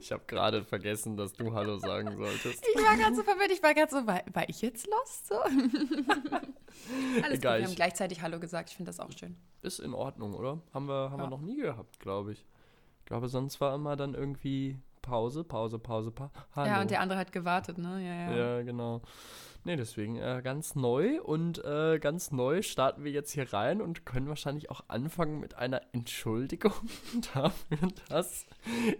Ich habe gerade vergessen, dass du Hallo sagen solltest. Ich war gerade so verwirrt. Ich war gerade so, war ich jetzt lost? So. Alles egal, gut, wir haben gleichzeitig Hallo gesagt. Ich finde das auch schön. Ist in Ordnung, oder? Haben wir noch nie gehabt, glaube ich. Ich glaube, sonst war immer dann irgendwie Pause. Hallo. Ja, und der andere hat gewartet, ne? Ja, genau. Nee, deswegen ganz neu und starten wir jetzt hier rein und können wahrscheinlich auch anfangen mit einer Entschuldigung dafür, dass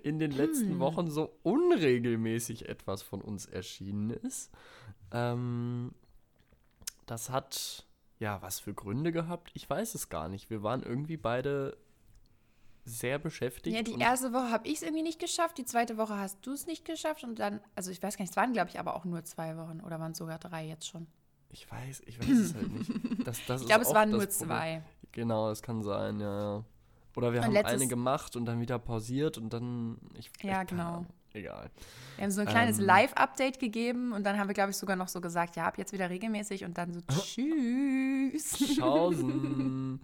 in den letzten Wochen so unregelmäßig etwas von uns erschienen ist. Das hat, ja, was für Gründe gehabt? Ich weiß es gar nicht. Wir waren irgendwie beide sehr beschäftigt. Ja, die erste Woche habe ich es irgendwie nicht geschafft, die zweite Woche hast du es nicht geschafft und dann, also ich weiß gar nicht, es waren, glaube ich, aber auch nur 2 Wochen oder waren es sogar 3 jetzt schon? Ich weiß es halt nicht. Das ich glaube, es waren nur 2. Genau, das kann sein, ja. Oder wir haben eine gemacht und dann wieder pausiert und dann... Ja, genau. Egal. Wir haben so ein kleines Live-Update gegeben und dann haben wir, glaube ich, sogar noch so gesagt, ja, ab jetzt wieder regelmäßig und dann so tschüss. Tschaußen.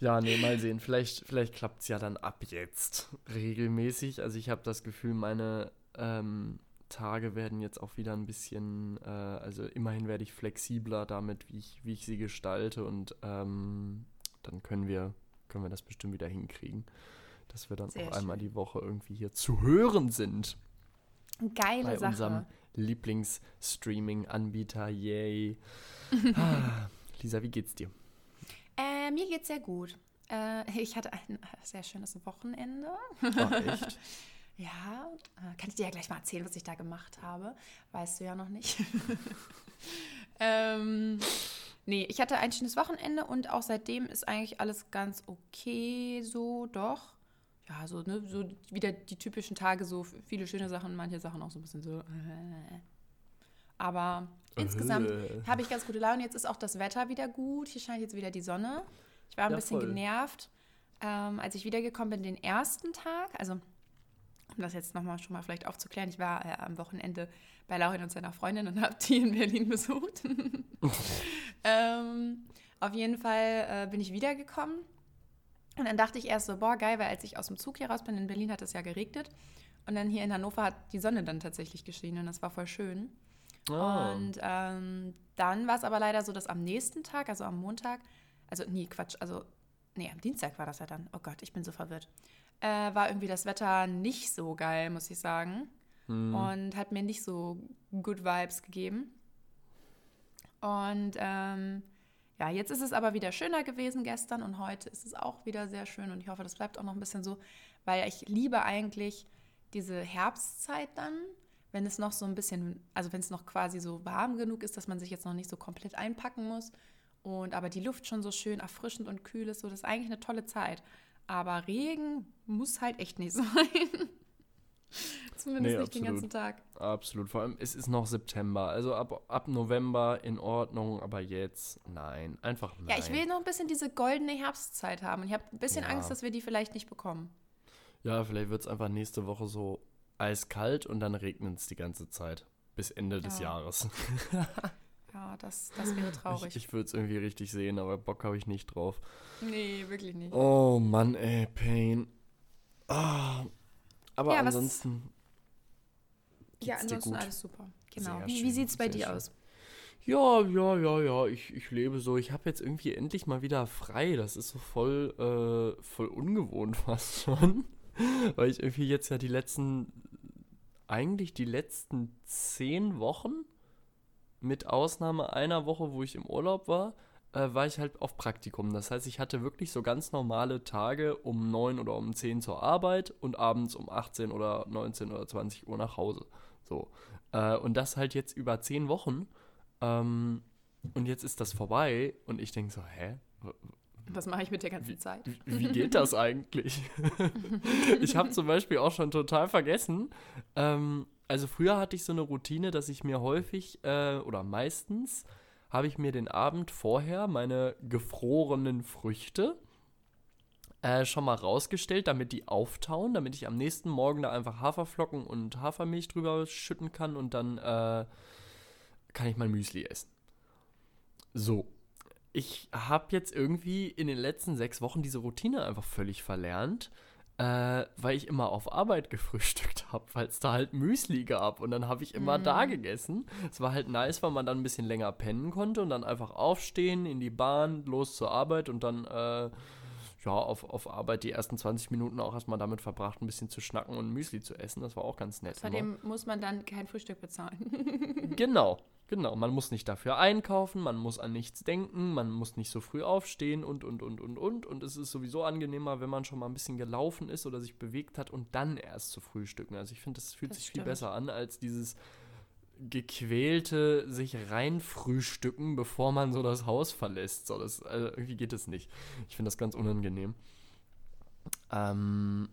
Ja, nee, mal sehen. Vielleicht klappt es ja dann ab jetzt regelmäßig. Also ich habe das Gefühl, meine Tage werden jetzt auch wieder ein bisschen, also immerhin werde ich flexibler damit, wie ich sie gestalte. Und dann können wir das bestimmt wieder hinkriegen, dass wir dann sehr auch schön einmal die Woche irgendwie hier zu hören sind. Geile Sache. Bei unserem Lieblings-Streaming-Anbieter, yay. Lisa, wie geht's dir? Mir geht's sehr gut. Ich hatte ein sehr schönes Wochenende. Ach, echt? Ja, kann ich dir ja gleich mal erzählen, was ich da gemacht habe. Weißt du ja noch nicht. Nee, ich hatte ein schönes Wochenende und auch seitdem ist eigentlich alles ganz okay so, doch. Ja, so, ne, so wieder die typischen Tage, so viele schöne Sachen, manche Sachen auch so ein bisschen so. Aber insgesamt habe ich ganz gute Laune. Jetzt ist auch das Wetter wieder gut. Hier scheint jetzt wieder die Sonne. Ich war ein bisschen genervt, als ich wiedergekommen bin, den ersten Tag. Also, um das jetzt schon mal vielleicht aufzuklären, ich war am Wochenende bei Laurin und seiner Freundin und habe die in Berlin besucht. Auf jeden Fall bin ich wiedergekommen. Und dann dachte ich erst so, boah, geil, weil als ich aus dem Zug hier raus bin, in Berlin hat es ja geregnet. Und dann hier in Hannover hat die Sonne dann tatsächlich geschienen und das war voll schön. Oh. Und dann war es aber leider so, dass am nächsten Tag, also am Montag, am Dienstag war das ja dann, oh Gott, ich bin so verwirrt, war irgendwie das Wetter nicht so geil, muss ich sagen, und hat mir nicht so good Vibes gegeben. Und jetzt ist es aber wieder schöner gewesen gestern und heute ist es auch wieder sehr schön und ich hoffe, das bleibt auch noch ein bisschen so, weil ich liebe eigentlich diese Herbstzeit dann, wenn es noch so ein bisschen, also wenn es noch quasi so warm genug ist, dass man sich jetzt noch nicht so komplett einpacken muss und aber die Luft schon so schön erfrischend und kühl ist, so, das ist eigentlich eine tolle Zeit. Aber Regen muss halt echt nicht sein. Zumindest nicht den ganzen Tag. Absolut, vor allem es ist noch September, also ab November in Ordnung, aber jetzt nein, einfach nein. Ja, ich will noch ein bisschen diese goldene Herbstzeit haben und ich habe ein bisschen Angst, dass wir die vielleicht nicht bekommen. Ja, vielleicht wird es einfach nächste Woche so eiskalt und dann regnet es die ganze Zeit. Bis Ende des Jahres. Ja, das wäre traurig. Ich würde es irgendwie richtig sehen, aber Bock habe ich nicht drauf. Nee, wirklich nicht. Oh Mann, ey, Pain. Oh. Aber ansonsten ansonsten alles super. Genau. Sehr wie sieht es bei dir aus? Ja, ich lebe so. Ich habe jetzt irgendwie endlich mal wieder frei. Das ist so voll ungewohnt fast schon. Weil ich irgendwie jetzt ja die letzten 10 Wochen, mit Ausnahme einer Woche, wo ich im Urlaub war, war ich halt auf Praktikum. Das heißt, ich hatte wirklich so ganz normale Tage um 9 oder um 10 zur Arbeit und abends um 18 oder 19 oder 20 Uhr nach Hause. So. Und das halt jetzt über 10 Wochen. Und jetzt ist das vorbei und ich denke so, hä? Was mache ich mit der ganzen Zeit? Wie geht das eigentlich? Ich habe zum Beispiel auch schon total vergessen. Also früher hatte ich so eine Routine, dass ich mir häufig oder meistens habe ich mir den Abend vorher meine gefrorenen Früchte schon mal rausgestellt, damit die auftauen, damit ich am nächsten Morgen da einfach Haferflocken und Hafermilch drüber schütten kann und dann kann ich mein Müsli essen. So. Ich habe jetzt irgendwie in den letzten 6 Wochen diese Routine einfach völlig verlernt weil ich immer auf Arbeit gefrühstückt habe, weil es da halt Müsli gab und dann habe ich immer da gegessen. Es war halt nice, weil man dann ein bisschen länger pennen konnte und dann einfach aufstehen, in die Bahn, los zur Arbeit und dann auf Arbeit die ersten 20 Minuten auch erstmal damit verbracht, ein bisschen zu schnacken und Müsli zu essen. Das war auch ganz nett. Außerdem muss man dann kein Frühstück bezahlen. Genau, man muss nicht dafür einkaufen, man muss an nichts denken, man muss nicht so früh aufstehen und. Und es ist sowieso angenehmer, wenn man schon mal ein bisschen gelaufen ist oder sich bewegt hat und dann erst zu frühstücken. Also ich finde, das fühlt sich viel besser an als dieses gequälte sich rein frühstücken, bevor man so das Haus verlässt. So, das, also irgendwie geht das nicht. Ich finde das ganz unangenehm. Genau,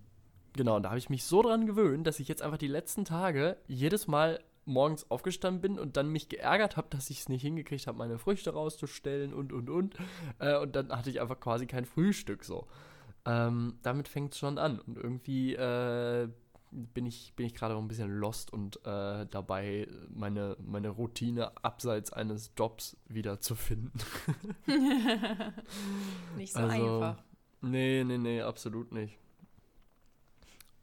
und da habe ich mich so dran gewöhnt, dass ich jetzt einfach die letzten Tage jedes Mal morgens aufgestanden bin und dann mich geärgert habe, dass ich es nicht hingekriegt habe, meine Früchte rauszustellen und. Und dann hatte ich einfach quasi kein Frühstück so. Damit fängt es schon an. Und irgendwie bin ich gerade auch ein bisschen lost und dabei, meine Routine abseits eines Jobs wiederzufinden. Nicht so einfach. Nee, absolut nicht.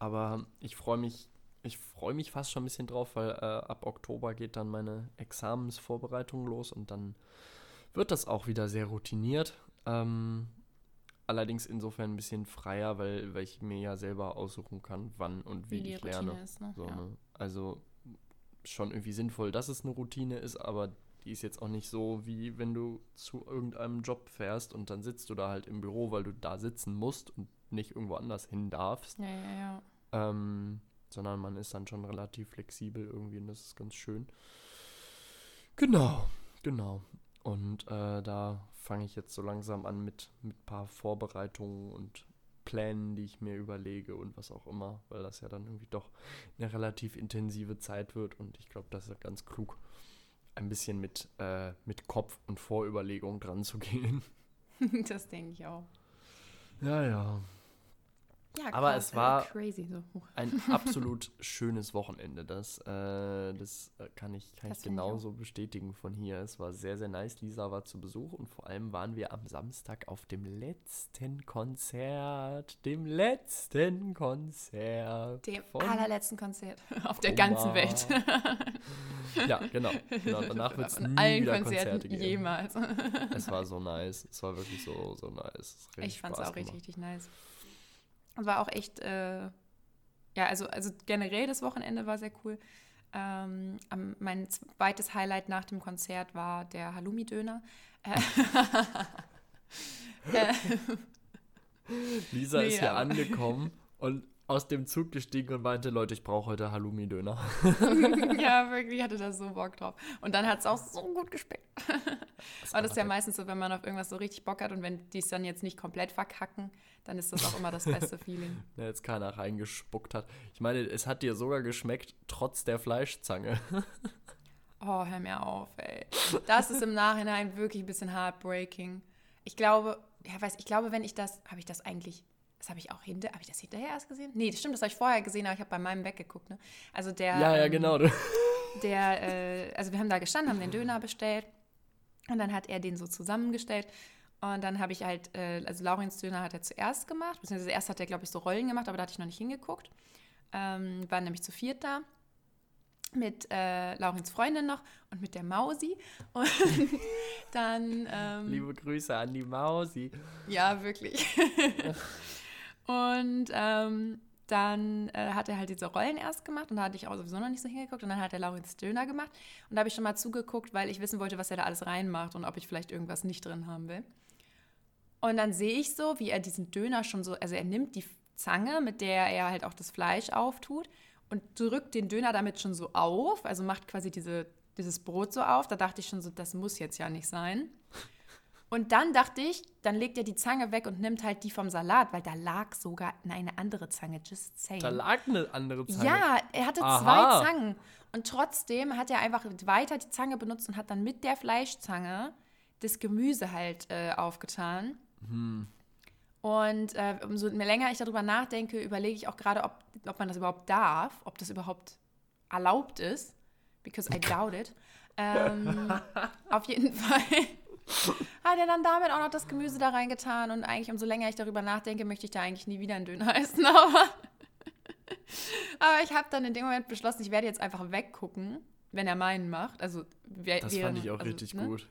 Aber ich freue mich fast schon ein bisschen drauf, weil ab Oktober geht dann meine Examensvorbereitung los und dann wird das auch wieder sehr routiniert. Allerdings insofern ein bisschen freier, weil ich mir ja selber aussuchen kann, wann und wie ich lerne. Routine ist, ne? So, ja. Ne? Also schon irgendwie sinnvoll, dass es eine Routine ist, aber die ist jetzt auch nicht so, wie wenn du zu irgendeinem Job fährst und dann sitzt du da halt im Büro, weil du da sitzen musst und nicht irgendwo anders hin darfst. Ja. Sondern man ist dann schon relativ flexibel irgendwie und das ist ganz schön. Genau. Und da fange ich jetzt so langsam an mit ein paar Vorbereitungen und Plänen, die ich mir überlege und was auch immer, weil das ja dann irgendwie doch eine relativ intensive Zeit wird und ich glaube, das ist ganz klug, ein bisschen mit Kopf und Vorüberlegung dran zu gehen. Das denke ich auch. Ja. Ja, aber krass, es war crazy, so. Ein absolut schönes Wochenende. Das kann ich genauso bestätigen von hier. Es war sehr, sehr nice. Lisa war zu Besuch und vor allem waren wir am Samstag auf dem letzten Konzert. Dem allerletzten Konzert auf der ganzen Welt. Ja, genau. Danach wird es nie wieder Konzerte geben. Jemals. Es war so nice. Es war wirklich so nice. Ich fand es auch richtig nice. Es war auch echt, also generell das Wochenende war sehr cool. Mein zweites Highlight nach dem Konzert war der Halloumi-Döner. Lisa ist hier angekommen und aus dem Zug gestiegen und meinte, Leute, ich brauche heute Halloumi-Döner. Ja, wirklich, ich hatte da so Bock drauf. Und dann hat es auch so gut geschmeckt. Aber das ist ja meistens so, wenn man auf irgendwas so richtig Bock hat und wenn die es dann jetzt nicht komplett verkacken, dann ist das auch immer das beste Feeling. Ja, jetzt keiner reingespuckt hat. Ich meine, es hat dir sogar geschmeckt, trotz der Fleischzange. Oh, hör mir auf, ey. Das ist im Nachhinein wirklich ein bisschen heartbreaking. Ich glaube, habe ich das hinterher erst gesehen? Nee, das stimmt, das habe ich vorher gesehen, aber ich habe bei meinem weggeguckt, ne? Also der... Ja, genau. Also wir haben da gestanden, haben den Döner bestellt und dann hat er den so zusammengestellt und dann habe ich halt, also Laurins Döner hat er zuerst gemacht, beziehungsweise erst hat er, glaube ich, so Rollen gemacht, aber da hatte ich noch nicht hingeguckt. Waren nämlich zu viert da mit Laurins Freundin noch und mit der Mausi und dann... Liebe Grüße an die Mausi. Ja, wirklich. Und dann hat er halt diese Rollen erst gemacht und da hatte ich auch sowieso noch nicht so hingeguckt und dann hat er Laurins Döner gemacht und da habe ich schon mal zugeguckt, weil ich wissen wollte, was er da alles reinmacht und ob ich vielleicht irgendwas nicht drin haben will. Und dann sehe ich so, wie er diesen Döner schon so, also er nimmt die Zange, mit der er halt auch das Fleisch auftut und drückt den Döner damit schon so auf, also macht quasi dieses Brot so auf. Da dachte ich schon so, das muss jetzt ja nicht sein. Und dann dachte ich, dann legt er die Zange weg und nimmt halt die vom Salat, weil da lag sogar eine andere Zange, just saying. Da lag eine andere Zange? Ja, er hatte zwei Zangen. Und trotzdem hat er einfach weiter die Zange benutzt und hat dann mit der Fleischzange das Gemüse halt aufgetan. Und umso länger ich darüber nachdenke, überlege ich auch gerade, ob man das überhaupt darf, ob das überhaupt erlaubt ist, because I doubt it. Auf jeden Fall... Hat er dann damit auch noch das Gemüse da reingetan und eigentlich, umso länger ich darüber nachdenke, möchte ich da eigentlich nie wieder einen Döner essen, aber ich habe dann in dem Moment beschlossen, ich werde jetzt einfach weggucken, wenn er meinen macht. Also, das fand ich auch richtig gut.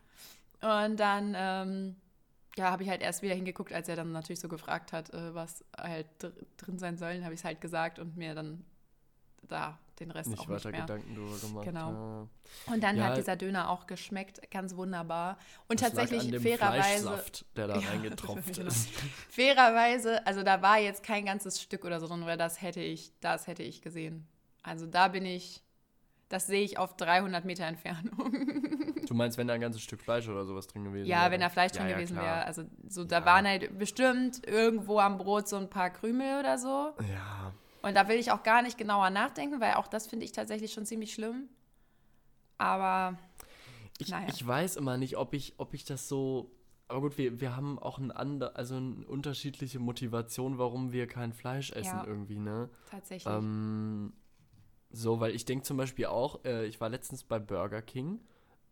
Und dann habe ich halt erst wieder hingeguckt, als er dann natürlich so gefragt hat, was halt drin sein soll, habe ich es halt gesagt und mir dann da den Rest nicht auch nicht weiter mehr Gedanken drüber gemacht. Genau. Ja. Und dann hat dieser Döner auch geschmeckt, ganz wunderbar. Und das tatsächlich lag an dem Fleischsaft, der da reingetropft ist. Fairerweise, also da war jetzt kein ganzes Stück oder so drin, weil das hätte ich gesehen. Also das sehe ich auf 300 Meter Entfernung. Du meinst, wenn da ein ganzes Stück Fleisch oder sowas drin gewesen wäre? Ja, wenn da Fleisch drin gewesen wäre. Also da waren halt bestimmt irgendwo am Brot so ein paar Krümel oder so. Ja. Und da will ich auch gar nicht genauer nachdenken, weil auch das finde ich tatsächlich schon ziemlich schlimm. Aber ich weiß immer nicht, ob ich das so... Aber gut, wir haben auch eine unterschiedliche Motivation, warum wir kein Fleisch essen irgendwie, ne? Tatsächlich. Weil ich denke zum Beispiel auch, ich war letztens bei Burger King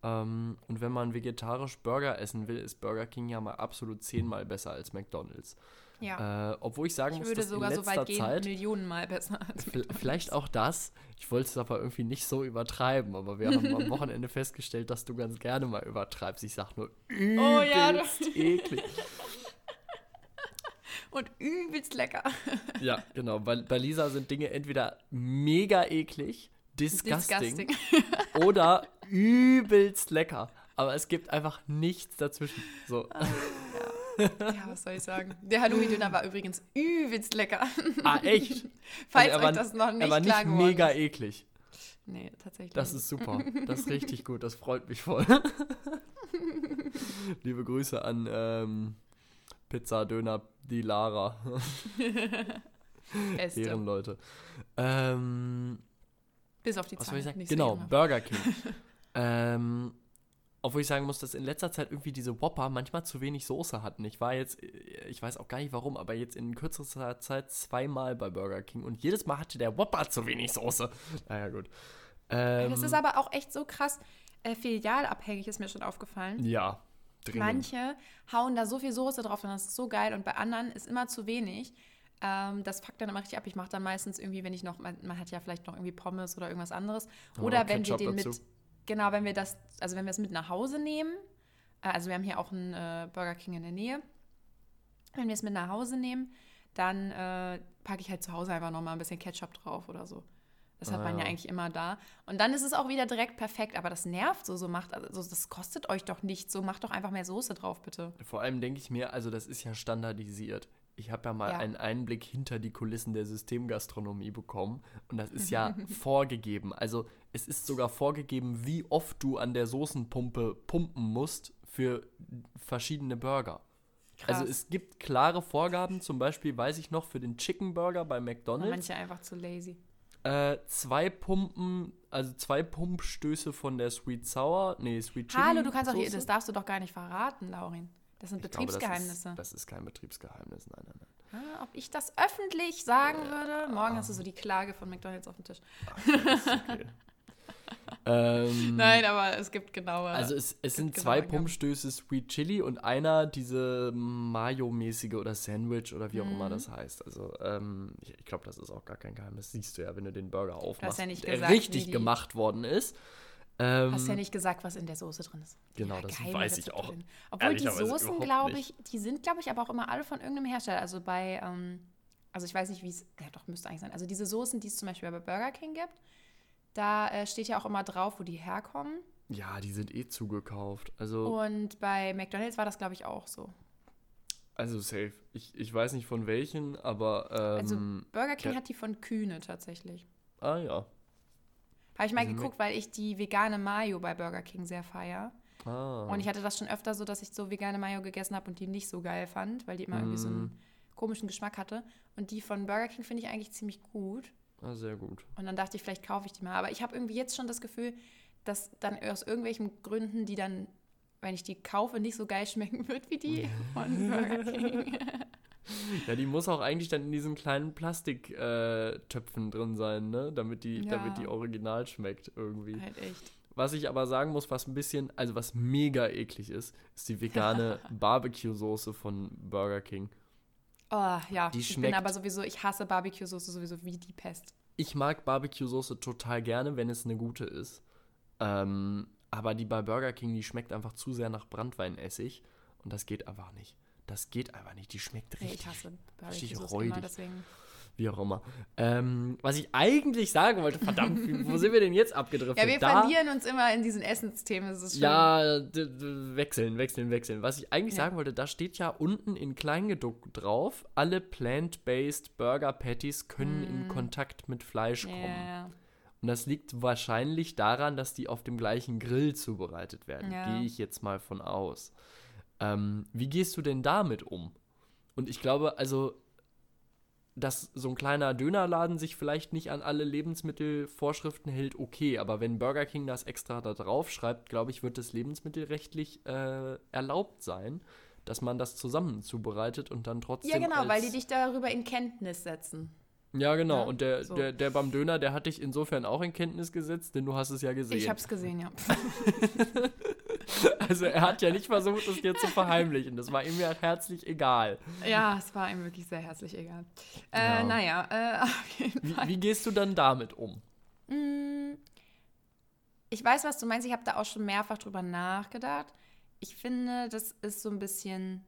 und wenn man vegetarisch Burger essen will, ist Burger King ja mal absolut 10-mal besser als McDonald's. Ja. Obwohl ich sagen muss, dass in letzter Zeit Millionenmal besser als McDonald's. Vielleicht auch das. Ich wollte es aber irgendwie nicht so übertreiben, aber wir haben am Wochenende festgestellt, dass du ganz gerne mal übertreibst. Ich sag nur übelst eklig. Und übelst lecker. Ja, genau. Bei Lisa sind Dinge entweder mega eklig, disgusting. Oder übelst lecker. Aber es gibt einfach nichts dazwischen. So. Ja, was soll ich sagen? Der Halloumi-Döner war übrigens übelst lecker. Ah, echt? Falls also euch das noch nicht klar geworden ist. Er war nicht mega eklig. Nee, tatsächlich. Das ist super. Das ist richtig gut. Das freut mich voll. Liebe Grüße an Pizza, Döner, die Lara. Deren Leute. Bis auf die Zeit. Genau, Burger King. Obwohl ich sagen muss, dass in letzter Zeit irgendwie diese Whopper manchmal zu wenig Soße hatten. Ich weiß auch gar nicht warum, aber jetzt in kürzester Zeit 2-mal bei Burger King und jedes Mal hatte der Whopper zu wenig Soße. Naja, gut. Das ist aber auch echt so krass filialabhängig, ist mir schon aufgefallen. Ja, dringend. Manche hauen da so viel Soße drauf und das ist so geil und bei anderen ist immer zu wenig. Das fuckt dann immer richtig ab. Ich mache dann meistens irgendwie, wenn ich noch, man hat ja vielleicht noch irgendwie Pommes oder irgendwas anderes. Oder wenn wir den dazu wenn wir es mit nach Hause nehmen, also wir haben hier auch einen Burger King in der Nähe, wenn wir es mit nach Hause nehmen, dann packe ich halt zu Hause einfach nochmal ein bisschen Ketchup drauf oder so. Das hat man ja eigentlich immer da. Und dann ist es auch wieder direkt perfekt, aber das nervt so macht, also das kostet euch doch nichts, so macht doch einfach mehr Soße drauf, bitte. Vor allem denke ich mir, also das ist ja standardisiert. Ich habe ja mal einen Einblick hinter die Kulissen der Systemgastronomie bekommen und das ist ja vorgegeben. Also es ist sogar vorgegeben, wie oft du an der Soßenpumpe pumpen musst für verschiedene Burger. Krass. Also es gibt klare Vorgaben, zum Beispiel weiß ich noch für den Chicken Burger bei McDonald's. Und manche einfach zu lazy. 2 Pumpstöße von der Sweet Chili. Hallo, du kannst doch das darfst du doch gar nicht verraten, Laurin. Das sind Betriebsgeheimnisse. Glaube, das ist kein Betriebsgeheimnis, nein. Ob ich das öffentlich sagen würde? Morgen hast du so die Klage von McDonald's auf dem Tisch. Okay. Nein, aber es gibt genaue. Also es sind 2 Pumpstöße Sweet Chili und einer diese Mayo-mäßige oder Sandwich oder wie auch immer das heißt. Also ich glaube, das ist auch gar kein Geheimnis. Siehst du ja, wenn du den Burger aufmachst, der richtig gemacht worden ist. Hast ja nicht gesagt, was in der Soße drin ist. Genau, das weiß ich auch. Obwohl die Soßen, glaube ich, aber auch immer alle von irgendeinem Hersteller. Also ich weiß nicht, wie es, müsste eigentlich sein. Also diese Soßen, die es zum Beispiel bei Burger King gibt, da steht ja auch immer drauf, wo die herkommen. Ja, die sind zugekauft. Also und bei McDonald's war das, glaube ich, auch so. Also safe. Ich weiß nicht von welchen, aber also Burger King hat die von Kühne tatsächlich. Ah ja. Habe ich mal geguckt, weil ich die vegane Mayo bei Burger King sehr feiere. Ah. Und ich hatte das schon öfter so, dass ich so vegane Mayo gegessen habe und die nicht so geil fand, weil die immer irgendwie so einen komischen Geschmack hatte. Und die von Burger King finde ich eigentlich ziemlich gut. Ah, sehr gut. Und dann dachte ich, vielleicht kaufe ich die mal. Aber ich habe irgendwie jetzt schon das Gefühl, dass dann aus irgendwelchen Gründen die dann, wenn ich die kaufe, nicht so geil schmecken wird wie die von Burger King. Ja, die muss auch eigentlich dann in diesen kleinen Plastiktöpfen drin sein, ne? Damit die original schmeckt irgendwie. Halt echt. Was ich aber sagen muss, was ein bisschen, also was mega eklig ist, ist die vegane Barbecue-Soße von Burger King. Oh, ja, die schmeckt, ich bin aber sowieso, ich hasse Barbecue-Soße sowieso wie die Pest. Ich mag Barbecue-Soße total gerne, wenn es eine gute ist. Aber die bei Burger King, die schmeckt einfach zu sehr nach Branntweinessig. Und das geht einfach nicht. Die schmeckt richtig, ich hasse Barbecue-Soße räudig. Immer, deswegen. Wie auch immer. Was ich eigentlich sagen wollte, verdammt, wo sind wir denn jetzt abgedriftet? Ja, wir verlieren uns immer in diesen Essensthemen. Das ist ja, wechseln. Was ich eigentlich sagen wollte, da steht ja unten in Kleingedruckt drauf, alle plant-based Burger Patties können in Kontakt mit Fleisch kommen. Ja. Und das liegt wahrscheinlich daran, dass die auf dem gleichen Grill zubereitet werden. Ja. Gehe ich jetzt mal von aus. Wie gehst du denn damit um? Und ich glaube, also dass so ein kleiner Dönerladen sich vielleicht nicht an alle Lebensmittelvorschriften hält, okay. Aber wenn Burger King das extra da drauf schreibt, glaube ich, wird es lebensmittelrechtlich erlaubt sein, dass man das zusammen zubereitet und dann trotzdem ja, genau, weil die dich darüber in Kenntnis setzen. Ja, genau. Ja, und der beim Döner, der hat dich insofern auch in Kenntnis gesetzt, denn du hast es ja gesehen. Ich hab's gesehen, ja. Also er hat ja nicht versucht, es dir zu verheimlichen. Das war ihm ja herzlich egal. Ja, es war ihm wirklich sehr herzlich egal. Auf jeden Fall. Wie gehst du dann damit um? Ich weiß, was du meinst. Ich habe da auch schon mehrfach drüber nachgedacht. Ich finde, das ist so ein bisschen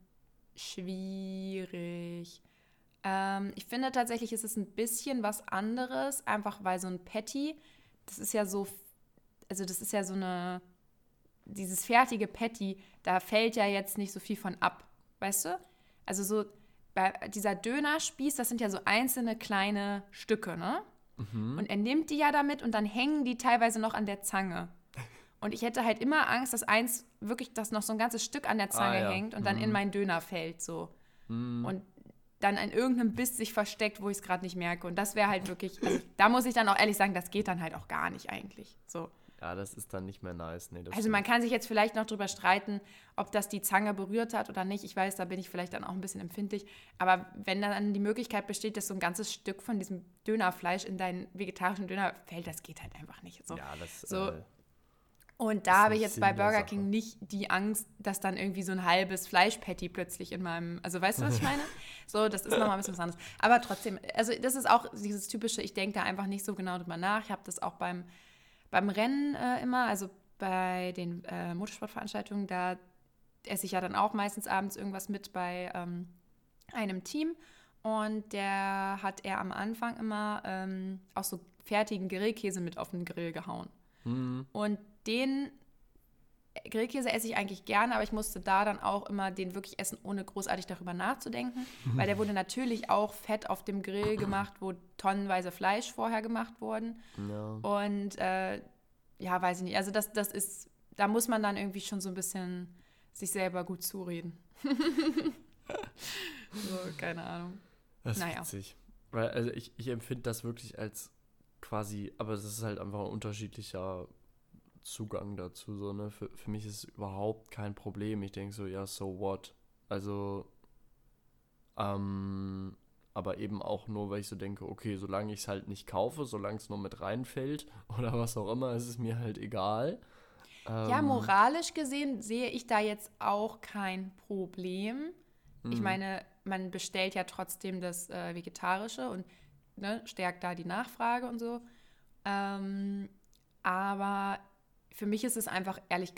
schwierig. Ich finde tatsächlich, es ist ein bisschen was anderes, einfach weil so ein Patty, dieses fertige Patty, da fällt ja jetzt nicht so viel von ab, weißt du? Also so bei dieser Dönerspieß, das sind ja so einzelne kleine Stücke, ne? Mhm. Und er nimmt die ja damit und dann hängen die teilweise noch an der Zange. Und ich hätte halt immer Angst, dass noch so ein ganzes Stück an der Zange hängt und dann in meinen Döner fällt, so. Mhm. Und dann an irgendeinem Biss sich versteckt, wo ich es gerade nicht merke. Und das wäre halt wirklich, also da muss ich dann auch ehrlich sagen, das geht dann halt auch gar nicht eigentlich. So. Ja, das ist dann nicht mehr nice. Nee, also man kann sich jetzt vielleicht noch drüber streiten, ob das die Zange berührt hat oder nicht. Ich weiß, da bin ich vielleicht dann auch ein bisschen empfindlich. Aber wenn dann die Möglichkeit besteht, dass so ein ganzes Stück von diesem Dönerfleisch in deinen vegetarischen Döner fällt, das geht halt einfach nicht. So. Ja, das so. Und da habe ich jetzt bei Burger King nicht die Angst, dass dann irgendwie so ein halbes Fleischpatty plötzlich in meinem, also weißt du, was ich meine? So, das ist nochmal ein bisschen was anderes. Aber trotzdem, also das ist auch dieses typische, ich denke da einfach nicht so genau drüber nach. Ich habe das auch beim Rennen immer, also bei den Motorsportveranstaltungen, da esse ich ja dann auch meistens abends irgendwas mit bei einem Team. Und der hat er am Anfang immer auch so fertigen Grillkäse mit auf den Grill gehauen. Mhm. Und den Grillkäse esse ich eigentlich gerne, aber ich musste da dann auch immer den wirklich essen, ohne großartig darüber nachzudenken, weil der wurde natürlich auch fett auf dem Grill gemacht, wo tonnenweise Fleisch vorher gemacht wurden. No. Und ja, weiß ich nicht, also das ist, da muss man dann irgendwie schon so ein bisschen sich selber gut zureden. So, keine Ahnung. Das ist witzig. Weil, also ich empfinde das wirklich als quasi, aber das ist halt einfach ein unterschiedlicher Zugang dazu, so, ne? Für mich ist es überhaupt kein Problem. Ich denke so, ja, so what? Also, aber eben auch nur, weil ich so denke, okay, solange ich es halt nicht kaufe, solange es nur mit reinfällt oder was auch immer, ist es mir halt egal. Ja, moralisch gesehen sehe ich da jetzt auch kein Problem. Ich meine, man bestellt ja trotzdem das Vegetarische und ne, stärkt da die Nachfrage und so. Aber für mich ist es einfach ehrlich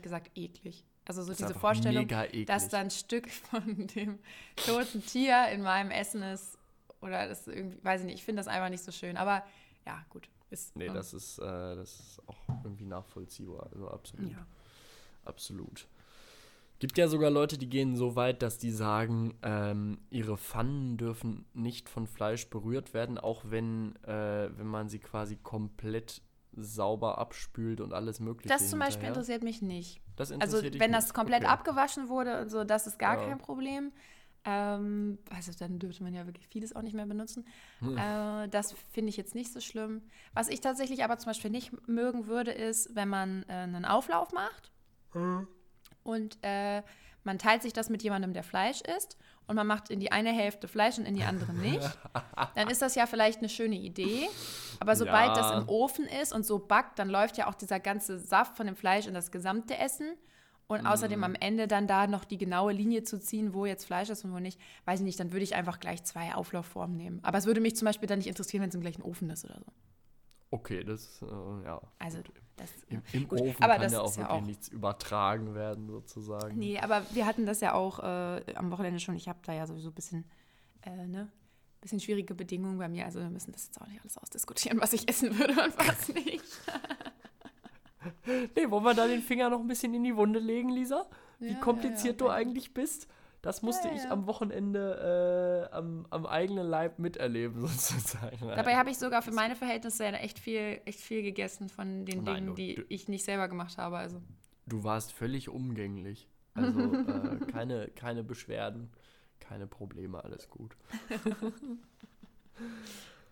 gesagt eklig. Also so diese Vorstellung, dass da ein Stück von dem toten Tier in meinem Essen ist oder das irgendwie, weiß ich nicht, ich finde das einfach nicht so schön, aber ja, gut. Das ist auch irgendwie nachvollziehbar, also absolut. Ja. Absolut. Gibt ja sogar Leute, die gehen so weit, dass die sagen, ihre Pfannen dürfen nicht von Fleisch berührt werden, auch wenn man sie quasi komplett sauber abspült und alles Mögliche. Das zum Beispiel interessiert mich nicht. Das komplett abgewaschen wurde und so, das ist gar kein Problem. Also dann dürfte man ja wirklich vieles auch nicht mehr benutzen. Das finde ich jetzt nicht so schlimm. Was ich tatsächlich aber zum Beispiel nicht mögen würde, ist, wenn man einen Auflauf macht und man teilt sich das mit jemandem, der Fleisch isst und man macht in die eine Hälfte Fleisch und in die andere nicht. Dann ist das ja vielleicht eine schöne Idee, Aber sobald das im Ofen ist und so backt, dann läuft ja auch dieser ganze Saft von dem Fleisch in das gesamte Essen. Und außerdem am Ende dann da noch die genaue Linie zu ziehen, wo jetzt Fleisch ist und wo nicht, weiß ich nicht, dann würde ich einfach gleich 2 Auflaufformen nehmen. Aber es würde mich zum Beispiel dann nicht interessieren, wenn es im gleichen Ofen ist oder so. Okay, das, ja. Also, das, im gut. Ofen aber kann das ja auch wirklich ja auch nichts übertragen werden, sozusagen. Nee, aber wir hatten das ja auch am Wochenende schon. Ich habe da ja sowieso ein bisschen, bisschen schwierige Bedingungen bei mir. Also wir müssen das jetzt auch nicht alles ausdiskutieren, was ich essen würde und was nicht. Nee, wollen wir da den Finger noch ein bisschen in die Wunde legen, Lisa? Wie kompliziert du eigentlich bist, das musste ich am Wochenende am eigenen Leib miterleben, sozusagen. Dabei habe ich sogar für meine Verhältnisse echt viel gegessen von den Dingen, die ich nicht selber gemacht habe. Also. Du warst völlig umgänglich. Also keine Beschwerden, keine Probleme, alles gut.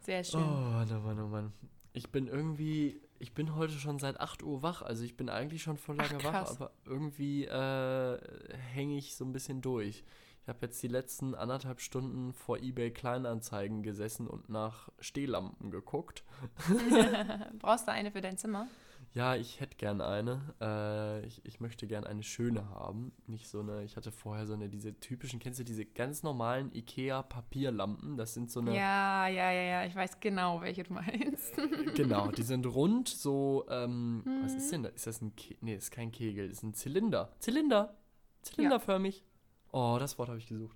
Sehr schön. Oh Mann. Ich bin heute schon seit 8 Uhr wach, also ich bin eigentlich schon voll lange wach, aber irgendwie hänge ich so ein bisschen durch. Ich habe jetzt die letzten 1,5 Stunden vor eBay Kleinanzeigen gesessen und nach Stehlampen geguckt. Brauchst du eine für dein Zimmer? Ja, ich hätte gern eine. Ich möchte gern eine schöne haben. Nicht so eine, ich hatte vorher so eine, diese typischen, kennst du diese ganz normalen IKEA-Papierlampen? Das sind so eine... Ja, ich weiß genau, welche du meinst. Genau, die sind rund, so, was ist denn das? Ist das ein Kegel? Nee, das ist kein Kegel, das ist ein Zylinder. Zylinderförmig. Ja. Oh, das Wort habe ich gesucht.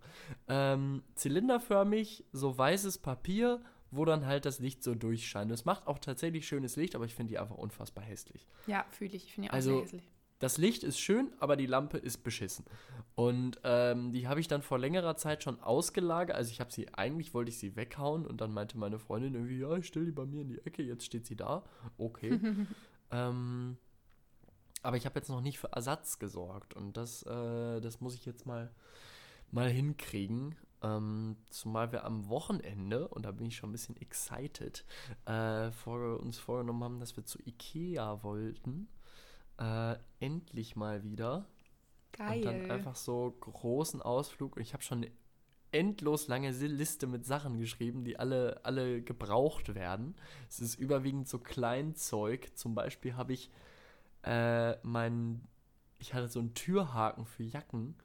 Zylinderförmig, so weißes Papier, wo dann halt das Licht so durchscheint. Das macht auch tatsächlich schönes Licht, aber ich finde die einfach unfassbar hässlich. Ja, fühle ich. Ich finde die auch sehr hässlich. Das Licht ist schön, aber die Lampe ist beschissen. Und die habe ich dann vor längerer Zeit schon ausgelagert. Also eigentlich wollte ich sie weghauen und dann meinte meine Freundin irgendwie, ja, ich stelle die bei mir in die Ecke, jetzt steht sie da. Okay. Aber ich habe jetzt noch nicht für Ersatz gesorgt und das muss ich jetzt mal hinkriegen. Zumal wir am Wochenende, und da bin ich schon ein bisschen excited, uns vorgenommen haben, dass wir zu Ikea wollten. Endlich mal wieder. Geil. Und dann einfach so großen Ausflug. Und ich habe schon eine endlos lange Liste mit Sachen geschrieben, die alle gebraucht werden. Es ist überwiegend so Kleinzeug. Zum Beispiel habe ich ich hatte so einen Türhaken für Jacken.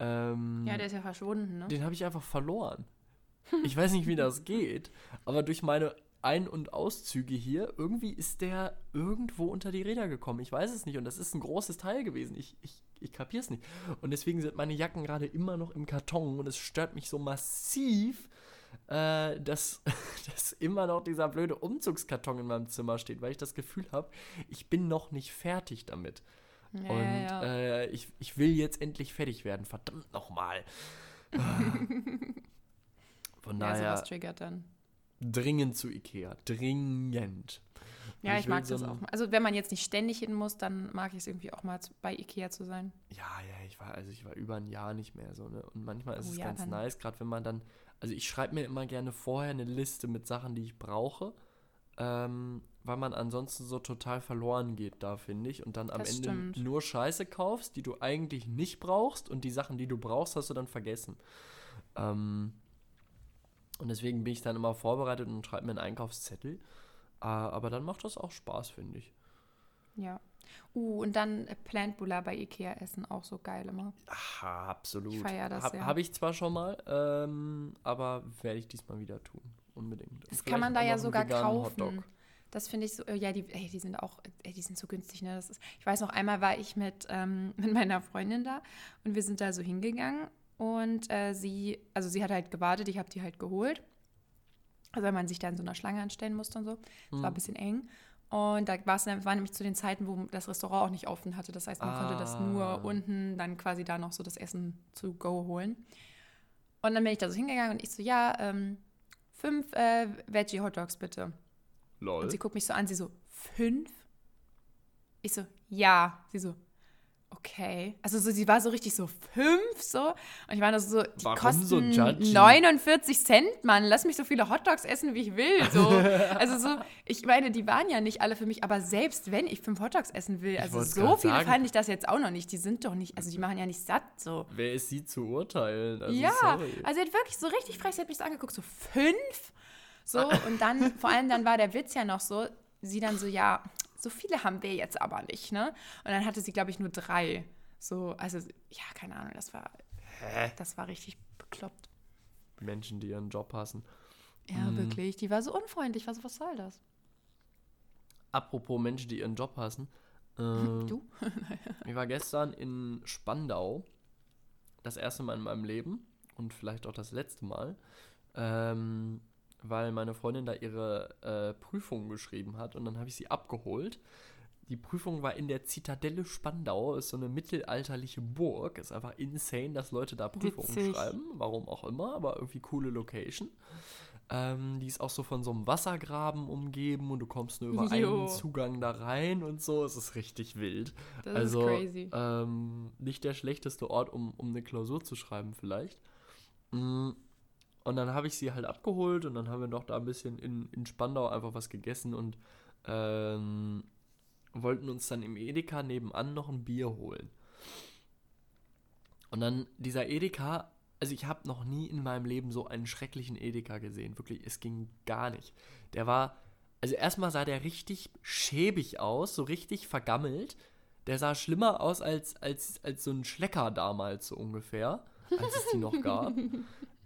Der ist ja verschwunden, ne? Den habe ich einfach verloren. Ich weiß nicht, wie das geht, aber durch meine Ein- und Auszüge hier, irgendwie ist der irgendwo unter die Räder gekommen. Ich weiß es nicht und das ist ein großes Teil gewesen. Ich kapiere es nicht. Und deswegen sind meine Jacken gerade immer noch im Karton und es stört mich so massiv, dass immer noch dieser blöde Umzugskarton in meinem Zimmer steht, weil ich das Gefühl habe, ich bin noch nicht fertig damit. Ja, und ich will jetzt endlich fertig werden, verdammt nochmal. Von daher sowas triggert dann. Dringend zu Ikea, dringend. Ja, und ich mag das auch. Also wenn man jetzt nicht ständig hin muss, dann mag ich es irgendwie auch mal bei Ikea zu sein. Ja, ich war über ein Jahr nicht mehr so, ne? Und manchmal ist es ganz nice, gerade wenn man dann, also ich schreibe mir immer gerne vorher eine Liste mit Sachen, die ich brauche, weil man ansonsten so total verloren geht da, finde ich. Und dann am Ende nur Scheiße kaufst, die du eigentlich nicht brauchst. Und die Sachen, die du brauchst, hast du dann vergessen. Und deswegen bin ich dann immer vorbereitet und schreibe mir einen Einkaufszettel. Aber dann macht das auch Spaß, finde ich. Ja. Und dann Plantbullar bei Ikea essen, auch so geil immer. Aha, absolut. Ich feiere das, Habe ich zwar schon mal, aber werde ich diesmal wieder tun. Unbedingt. Das und kann man da ja sogar kaufen. Hotdog. Das finde ich so, ja, die sind so günstig, ne? Das ist, ich weiß noch, einmal war ich mit meiner Freundin da und wir sind da so hingegangen und sie hat halt gewartet, ich habe die halt geholt. Also weil man sich da in so einer Schlange anstellen musste und so. Es war ein bisschen eng. Und da war nämlich zu den Zeiten, wo das Restaurant auch nicht offen hatte. Das heißt, man konnte das nur unten dann quasi da noch so das Essen to go holen. Und dann bin ich da so hingegangen und ich so, 5 Veggie-Hotdogs bitte. Lol. Und sie guckt mich so an, sie so, 5? Ich so, ja. Sie so, okay. Also so, sie war so richtig so, 5? So. Und ich war so, die Warum kosten so 49 Cent, Mann. Lass mich so viele Hotdogs essen, wie ich will. So. Also so, ich meine, die waren ja nicht alle für mich, aber selbst wenn ich 5 Hotdogs essen will, also so viele fand ich das jetzt auch noch nicht. Die sind doch nicht, also die machen ja nicht satt. So. Wer ist sie zu urteilen? Also sie hat wirklich so richtig frech, sie hat mich so angeguckt, so 5? So, und dann, vor allem dann war der Witz ja noch so, sie dann so, ja, so viele haben wir jetzt aber nicht, ne? Und dann hatte sie, glaube ich, nur 3. So, also, ja, keine Ahnung, das war richtig bekloppt. Menschen, die ihren Job hassen. Ja, wirklich, die war so unfreundlich, war so, was soll das? Apropos Menschen, die ihren Job hassen. Du? Ich war gestern in Spandau, das erste Mal in meinem Leben und vielleicht auch das letzte Mal, weil meine Freundin da ihre Prüfung geschrieben hat und dann habe ich sie abgeholt. Die Prüfung war in der Zitadelle Spandau, ist so eine mittelalterliche Burg, ist einfach insane, dass Leute da Prüfungen schreiben, warum auch immer, aber irgendwie coole Location. Die ist auch so von so einem Wassergraben umgeben und du kommst nur über einen Zugang da rein und so, es ist richtig wild. Das also, ist crazy. Nicht der schlechteste Ort, um eine Klausur zu schreiben vielleicht. Und dann habe ich sie halt abgeholt und dann haben wir noch da ein bisschen in Spandau einfach was gegessen und wollten uns dann im Edeka nebenan noch ein Bier holen. Und dann dieser Edeka, also ich habe noch nie in meinem Leben so einen schrecklichen Edeka gesehen. Wirklich, es ging gar nicht. Der war, also erstmal sah der richtig schäbig aus, so richtig vergammelt. Der sah schlimmer aus als so ein Schlecker damals so ungefähr, als es die noch gab.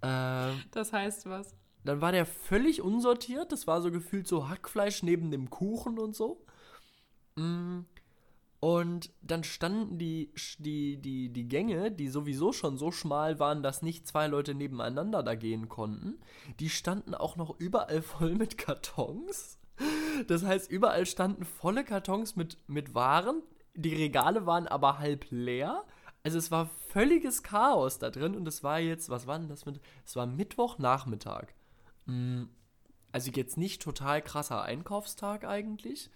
Das heißt was. Dann war der völlig unsortiert. Das war so gefühlt so Hackfleisch neben dem Kuchen und so. Und dann standen die Gänge, die sowieso schon so schmal waren, dass nicht 2 Leute nebeneinander da gehen konnten. Die standen auch noch überall voll mit Kartons. Das heißt, überall standen volle Kartons mit Waren. Die Regale waren aber halb leer. Also es war völliges Chaos da drin. Und es war jetzt, was war denn das? Es war Mittwochnachmittag. Also jetzt nicht total krasser Einkaufstag eigentlich.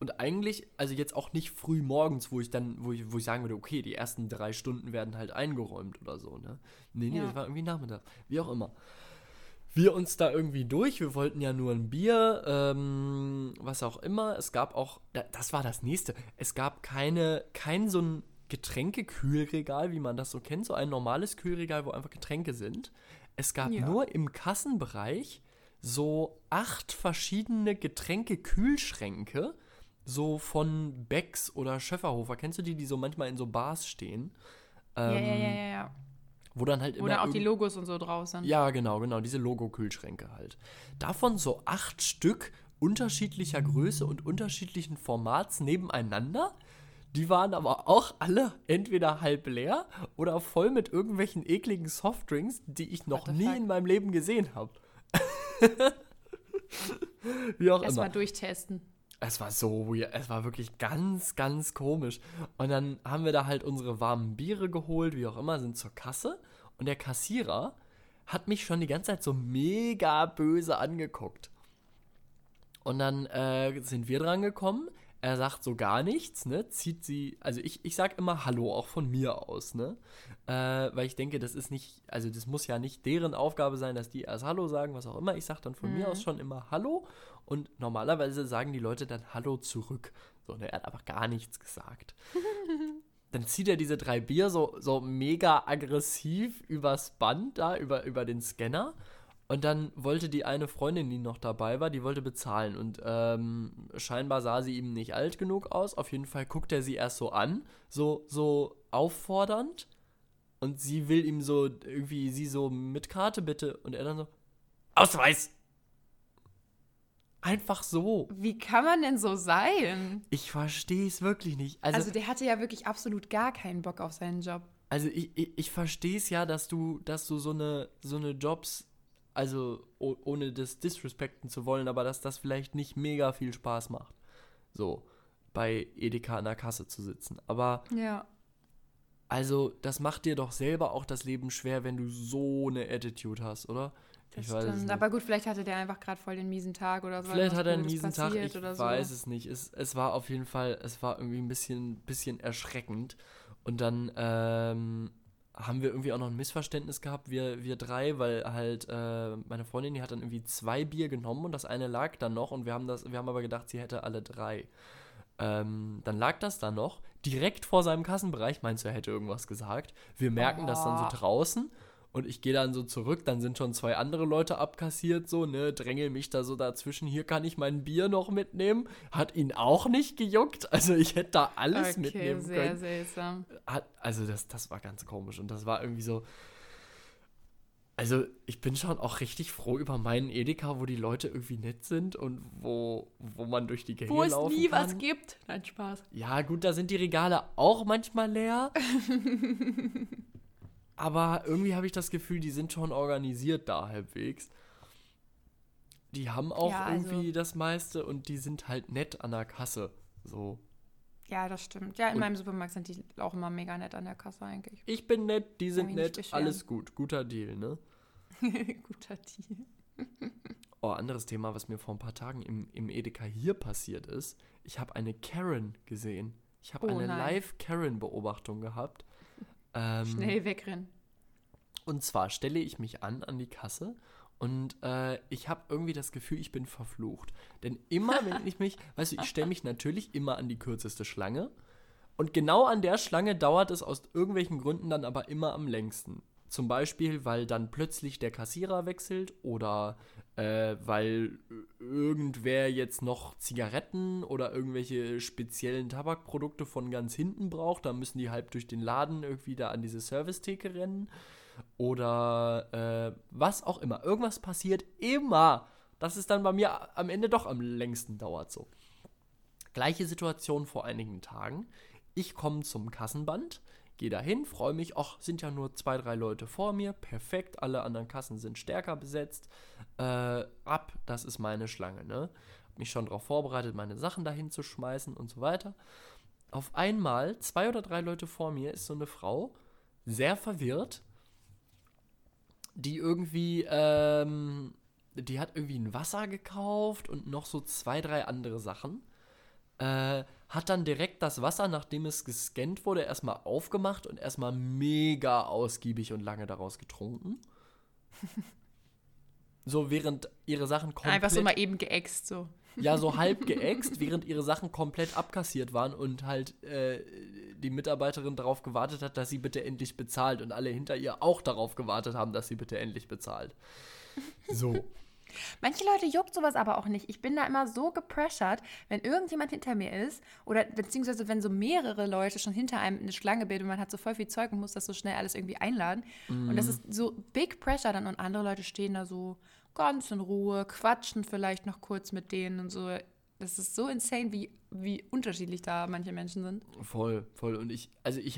Und eigentlich, also jetzt auch nicht früh morgens, wo ich sagen würde, okay, die ersten 3 Stunden werden halt eingeräumt oder so, ne? Nee, das war irgendwie Nachmittag. Wie auch immer. Wir uns da irgendwie durch, wir wollten ja nur ein Bier, was auch immer. Es gab auch, das war das Nächste, es gab kein so ein Getränkekühlregal, wie man das so kennt, so ein normales Kühlregal, wo einfach Getränke sind. Es gab nur im Kassenbereich so 8 verschiedene Getränkekühlschränke, so von Becks oder Schäferhofer. Kennst du die so manchmal in so Bars stehen? Ja. Wo dann halt immer. Oder auch die Logos und so draus sind. Ja, genau. Diese Logo-Kühlschränke halt. Davon so 8 Stück unterschiedlicher Größe und unterschiedlichen Formats nebeneinander. Die waren aber auch alle entweder halb leer oder voll mit irgendwelchen ekligen Softdrinks, die ich noch nie in meinem Leben gesehen habe. Wie auch immer. Erstmal durchtesten. Es war so weird, es war wirklich ganz, ganz komisch. Und dann haben wir da halt unsere warmen Biere geholt, wie auch immer, sind zur Kasse. Und der Kassierer hat mich schon die ganze Zeit so mega böse angeguckt. Und dann sind wir dran gekommen. Er sagt so gar nichts, ne? Zieht sie, also ich sag immer Hallo, auch von mir aus, ne? Weil ich denke, das ist nicht, also das muss ja nicht deren Aufgabe sein, dass die erst Hallo sagen, was auch immer. Ich sag dann von mir aus schon immer Hallo. Und normalerweise sagen die Leute dann Hallo zurück. So, ne, er hat einfach gar nichts gesagt. Dann zieht er diese 3 Bier so mega aggressiv übers Band da, über den Scanner. Und dann wollte die eine Freundin, die noch dabei war, die wollte bezahlen. Und scheinbar sah sie ihm nicht alt genug aus. Auf jeden Fall guckt er sie erst so an, so auffordernd. Und sie will ihm so irgendwie, sie so mit Karte bitte. Und er dann so, Ausweis! Einfach so. Wie kann man denn so sein? Ich verstehe es wirklich nicht. Also der hatte ja wirklich absolut gar keinen Bock auf seinen Job. Also ich verstehe es ja, dass du so eine Jobs, also ohne das disrespekten zu wollen, aber dass das vielleicht nicht mega viel Spaß macht, so bei Edeka an der Kasse zu sitzen. Aber ja. Also das macht dir doch selber auch das Leben schwer, wenn du so eine Attitude hast, oder? Ich weiß es nicht. Aber gut, vielleicht hatte der einfach gerade voll den miesen Tag oder so. Vielleicht hat er einen miesen Tag, ich weiß es nicht. Es war auf jeden Fall, es war irgendwie ein bisschen erschreckend. Und dann haben wir irgendwie auch noch ein Missverständnis gehabt, wir 3, weil halt meine Freundin, die hat dann irgendwie 2 Bier genommen und das eine lag dann noch und wir haben aber gedacht, sie hätte alle 3. Dann lag das da noch, direkt vor seinem Kassenbereich, meinst du, er hätte irgendwas gesagt. Wir merken das dann so draußen. Und ich gehe dann so zurück, dann sind schon zwei andere Leute abkassiert, so, ne, drängel mich da so dazwischen, hier kann ich mein Bier noch mitnehmen. Hat ihn auch nicht gejuckt, also ich hätte da alles mitnehmen können. Sehr seltsam. Also das war ganz komisch und das war irgendwie so, also ich bin schon auch richtig froh über meinen Edeka, wo die Leute irgendwie nett sind und wo man durch die Gänge laufen kann. Wo es nie was gibt. Nein, Spaß. Ja, gut, da sind die Regale auch manchmal leer. Aber irgendwie habe ich das Gefühl, die sind schon organisiert da halbwegs. Die haben auch irgendwie das meiste und die sind halt nett an der Kasse. So. Ja, das stimmt. Ja, in meinem Supermarkt sind die auch immer mega nett an der Kasse eigentlich. Ich bin nett, die sind nett, alles gut. Guter Deal, ne? Guter Deal. Oh, anderes Thema, was mir vor ein paar Tagen im Edeka hier passiert ist. Ich habe eine Karen gesehen. Ich habe eine Live-Karen-Beobachtung gehabt. Schnell wegrennen. Und zwar stelle ich mich an die Kasse. Und ich habe irgendwie das Gefühl, ich bin verflucht. Denn immer, wenn ich mich, weißt du, ich stelle mich natürlich immer an die kürzeste Schlange. Und genau an der Schlange dauert es aus irgendwelchen Gründen dann aber immer am längsten. Zum Beispiel, weil dann plötzlich der Kassierer wechselt oder weil irgendwer jetzt noch Zigaretten oder irgendwelche speziellen Tabakprodukte von ganz hinten braucht. Da müssen die halb durch den Laden irgendwie da an diese Servicetheke rennen. Oder was auch immer. Irgendwas passiert immer, dass es dann bei mir am Ende doch am längsten dauert so. Gleiche Situation vor einigen Tagen. Ich komme zum Kassenband, gehe dahin, freue mich. Ach, sind ja nur 2, 3 Leute vor mir. Perfekt, alle anderen Kassen sind stärker besetzt. Das ist meine Schlange, ne? Hab mich schon darauf vorbereitet, meine Sachen dahin zu schmeißen und so weiter. Auf einmal, 2 oder 3 Leute vor mir, ist so eine Frau, sehr verwirrt, die irgendwie, die hat irgendwie ein Wasser gekauft und noch so 2, 3 andere Sachen. Hat dann direkt das Wasser, nachdem es gescannt wurde, erstmal aufgemacht und erstmal mega ausgiebig und lange daraus getrunken. So, während ihre Sachen komplett... Einfach so mal eben geäxt, so. Ja, so halb geäxt, während ihre Sachen komplett abkassiert waren und halt die Mitarbeiterin darauf gewartet hat, dass sie bitte endlich bezahlt und alle hinter ihr auch darauf gewartet haben, dass sie bitte endlich bezahlt. So. Manche Leute juckt sowas aber auch nicht. Ich bin da immer so gepressured, wenn irgendjemand hinter mir ist oder beziehungsweise wenn so mehrere Leute schon hinter einem eine Schlange bilden und man hat so voll viel Zeug und muss das so schnell alles irgendwie einladen. Und das ist so big pressure dann und andere Leute stehen da so ganz in Ruhe, quatschen vielleicht noch kurz mit denen und so. Das ist so insane, wie unterschiedlich da manche Menschen sind. Voll, voll. Und ich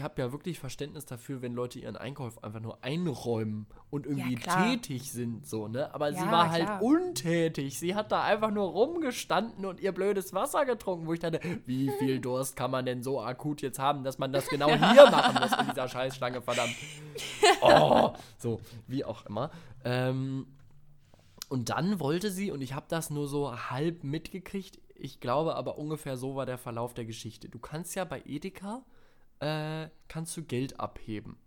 habe ja wirklich Verständnis dafür, wenn Leute ihren Einkauf einfach nur einräumen und irgendwie tätig sind, so, ne? Aber sie war halt untätig. Sie hat da einfach nur rumgestanden und ihr blödes Wasser getrunken, wo ich dachte, wie viel Durst kann man denn so akut jetzt haben, dass man das genau hier machen muss in dieser Scheißschlange, verdammt. Oh, so, wie auch immer. Und dann wollte sie, und ich habe das nur so halb mitgekriegt, ich glaube aber ungefähr so war der Verlauf der Geschichte. Du kannst ja bei Edeka, kannst du Geld abheben.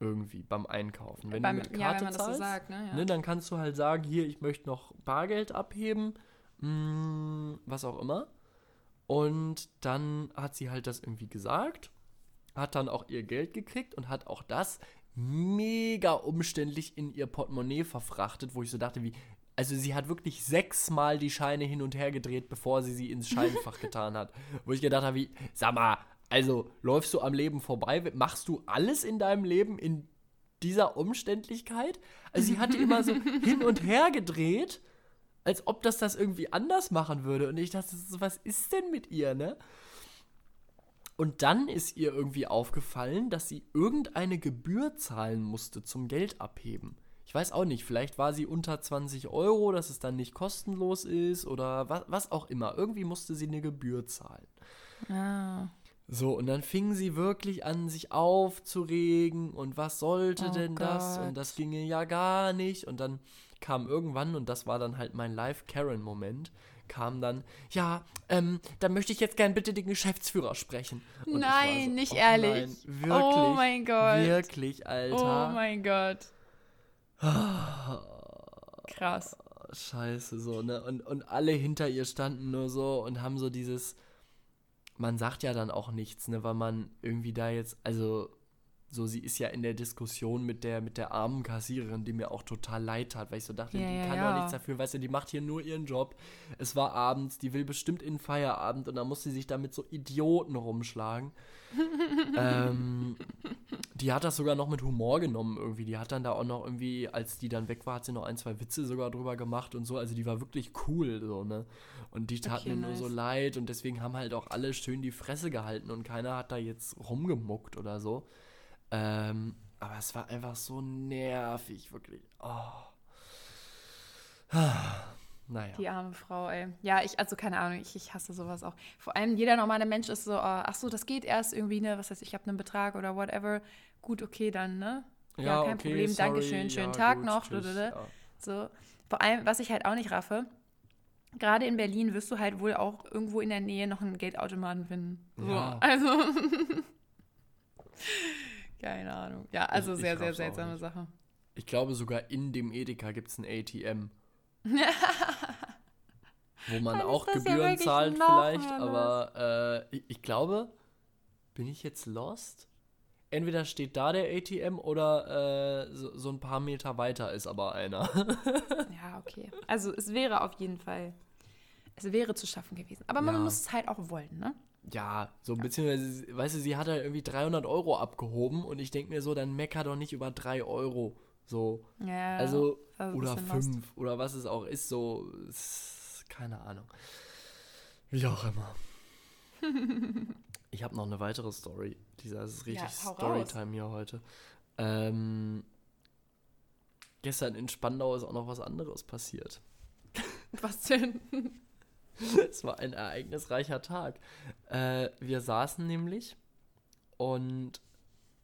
Irgendwie beim Einkaufen. Wenn du mit Karte wenn man zahlst, das so sagt, ne, dann kannst du halt sagen, hier, ich möchte noch Bargeld abheben, was auch immer. Und dann hat sie halt das irgendwie gesagt, hat dann auch ihr Geld gekriegt und hat auch das mega umständlich in ihr Portemonnaie verfrachtet, wo ich so dachte, wie, also sie hat wirklich 6-mal die Scheine hin und her gedreht, bevor sie ins Scheinfach getan hat. Wo ich gedacht habe, wie, sag mal, also läufst du am Leben vorbei, machst du alles in deinem Leben in dieser Umständlichkeit? Also sie hat die immer so hin und her gedreht, als ob das irgendwie anders machen würde. Und ich dachte, was ist denn mit ihr, ne? Und dann ist ihr irgendwie aufgefallen, dass sie irgendeine Gebühr zahlen musste zum Geld abheben. Ich weiß auch nicht, vielleicht war sie unter 20€, dass es dann nicht kostenlos ist oder was auch immer. Irgendwie musste sie eine Gebühr zahlen. Ah. So, und dann fing sie wirklich an, sich aufzuregen und was sollte denn das? Und das ginge ja gar nicht. Und dann kam irgendwann, und das war dann halt mein Live-Karen-Moment, kam dann, dann möchte ich jetzt gern bitte den Geschäftsführer sprechen. Und nein, so, nicht ehrlich. Nein, wirklich, oh mein Gott. Wirklich, Alter. Oh mein Gott. Krass. Scheiße, so, ne? Und alle hinter ihr standen nur so und haben so dieses, man sagt ja dann auch nichts, ne? Weil man irgendwie da jetzt, also So, sie ist ja in der Diskussion mit der armen Kassiererin, die mir auch total leid tat, weil ich so dachte, die kann doch nichts dafür, weißt du, die macht hier nur ihren Job. Es war abends, die will bestimmt in den Feierabend und dann muss sie sich da mit so Idioten rumschlagen. Die hat das sogar noch mit Humor genommen irgendwie. Die hat dann da auch noch irgendwie, als die dann weg war, hat sie noch ein, zwei Witze sogar drüber gemacht und so. Also die war wirklich cool, so, ne? Und die tat mir nur so leid und deswegen haben halt auch alle schön die Fresse gehalten und keiner hat da jetzt rumgemuckt oder so. Aber es war einfach so nervig, wirklich. Oh. Naja. Die arme Frau, ey. Ja, also keine Ahnung, ich hasse sowas auch. Vor allem jeder normale Mensch ist so, ach so, das geht erst irgendwie, ne, was heißt, ich habe einen Betrag oder whatever. Gut, okay, dann, ne? Ja, kein Problem, sorry, Dankeschön, schönen Tag gut, noch. Tschüss, so. Vor allem, was ich halt auch nicht raffe, gerade in Berlin wirst du halt wohl auch irgendwo in der Nähe noch einen Geldautomaten finden. So, ja. Also... Keine Ahnung. Ja, also ich sehr, sehr seltsame Sache. Ich glaube, sogar in dem Edeka gibt es ein ATM. Wo man auch Gebühren zahlt vielleicht, aber ich glaube, bin ich jetzt lost? Entweder steht da der ATM oder so ein paar Meter weiter ist aber einer. Ja, okay. Also es wäre zu schaffen gewesen. Aber man muss es halt auch wollen, ne? Ja, so ein bisschen, weißt du, sie hat halt irgendwie 300 € abgehoben und ich denke mir so, dann mecker doch nicht über 3 €, so, ja, also oder 5 oder was es auch ist, so, keine Ahnung, wie auch immer. Ich habe noch eine weitere Story, das ist richtig Storytime hier heute. Gestern in Spandau ist auch noch was anderes passiert. Was denn? Es war ein ereignisreicher Tag. Wir saßen nämlich und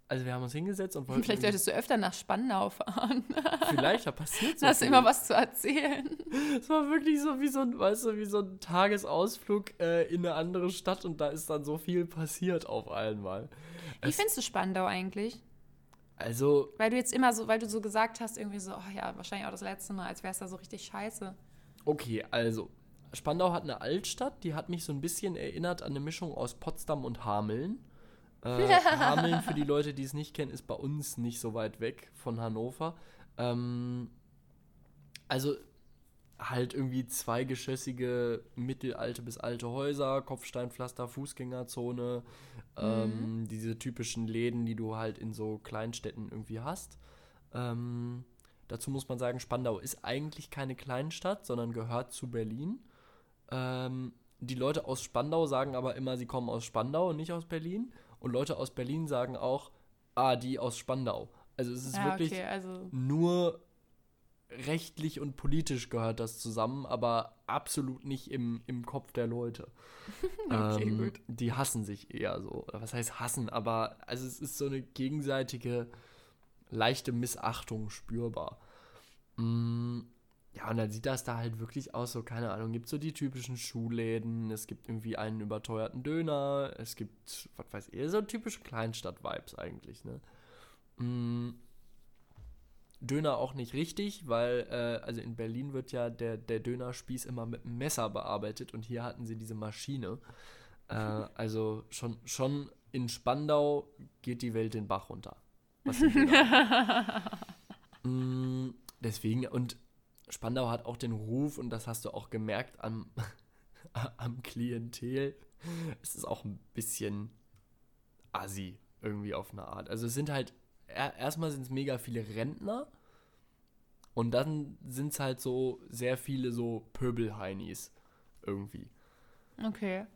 wir haben uns hingesetzt und wollten... Vielleicht solltest du öfter nach Spandau fahren. Vielleicht, da passiert so. Da hast du immer was zu erzählen. Es war wirklich so wie so ein, weißt du, wie so ein Tagesausflug in eine andere Stadt und da ist dann so viel passiert auf einmal. Wie findest du Spandau eigentlich? Also... Weil du so gesagt hast, irgendwie so, oh ja, wahrscheinlich auch das letzte Mal, als wäre es da so richtig scheiße. Okay, also... Spandau hat eine Altstadt, die hat mich so ein bisschen erinnert an eine Mischung aus Potsdam und Hameln. Hameln, für die Leute, die es nicht kennen, ist bei uns nicht so weit weg von Hannover. Also halt irgendwie zweigeschossige, mittelalte bis alte Häuser, Kopfsteinpflaster, Fußgängerzone, diese typischen Läden, die du halt in so Kleinstädten irgendwie hast. Dazu muss man sagen, Spandau ist eigentlich keine Kleinstadt, sondern gehört zu Berlin. Die Leute aus Spandau sagen aber immer, sie kommen aus Spandau und nicht aus Berlin. Und Leute aus Berlin sagen auch, die aus Spandau. Also es ist wirklich nur rechtlich und politisch gehört das zusammen, aber absolut nicht im Kopf der Leute. Okay, gut. Die hassen sich eher so. Oder was heißt hassen? Aber also es ist so eine gegenseitige leichte Missachtung spürbar. Ja, und dann sieht das da halt wirklich aus, so, keine Ahnung, gibt so die typischen Schuhläden, es gibt irgendwie einen überteuerten Döner, es gibt, was weiß ich, so typische Kleinstadt-Vibes eigentlich, ne? Döner auch nicht richtig, weil, also in Berlin wird ja der Dönerspieß immer mit einem Messer bearbeitet und hier hatten sie diese Maschine. Also schon in Spandau geht die Welt den Bach runter. Deswegen, und Spandau hat auch den Ruf, und das hast du auch gemerkt am Klientel, es ist auch ein bisschen assi irgendwie auf eine Art. Also es sind halt, erstmal sind es mega viele Rentner und dann sind es halt so sehr viele so Pöbel-Heinis irgendwie. Okay.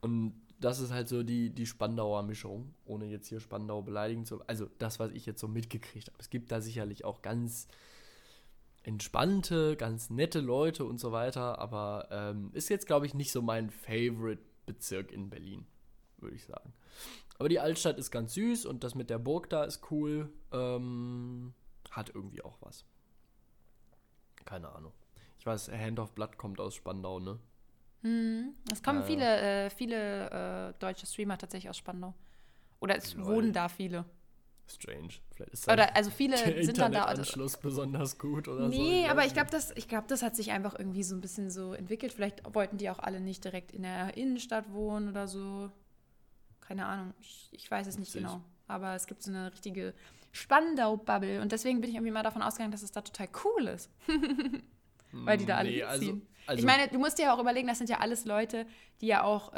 Und das ist halt so die Spandauer Mischung, ohne jetzt hier Spandau beleidigen zu... Also das, was ich jetzt so mitgekriegt habe. Es gibt da sicherlich auch ganz entspannte, ganz nette Leute und so weiter, aber ist jetzt, glaube ich, nicht so mein Favorite-Bezirk in Berlin, würde ich sagen. Aber die Altstadt ist ganz süß und das mit der Burg da ist cool. Hat irgendwie auch was. Keine Ahnung. Ich weiß, Hand of Blood kommt aus Spandau, ne? Es kommen viele deutsche Streamer tatsächlich aus Spandau. Oder es wohnen da viele. Strange. Vielleicht ist oder, also viele der sind dann da. Anschluss besonders gut oder so. Nee, aber ich glaube, das hat sich einfach irgendwie so ein bisschen so entwickelt. Vielleicht wollten die auch alle nicht direkt in der Innenstadt wohnen oder so. Keine Ahnung. Ich weiß es nicht genau. aber es gibt so eine richtige Spandau-Bubble und deswegen bin ich irgendwie mal davon ausgegangen, dass es da total cool ist. Weil die da alle mitziehen. Also ich meine, du musst dir ja auch überlegen, das sind ja alles Leute, die ja auch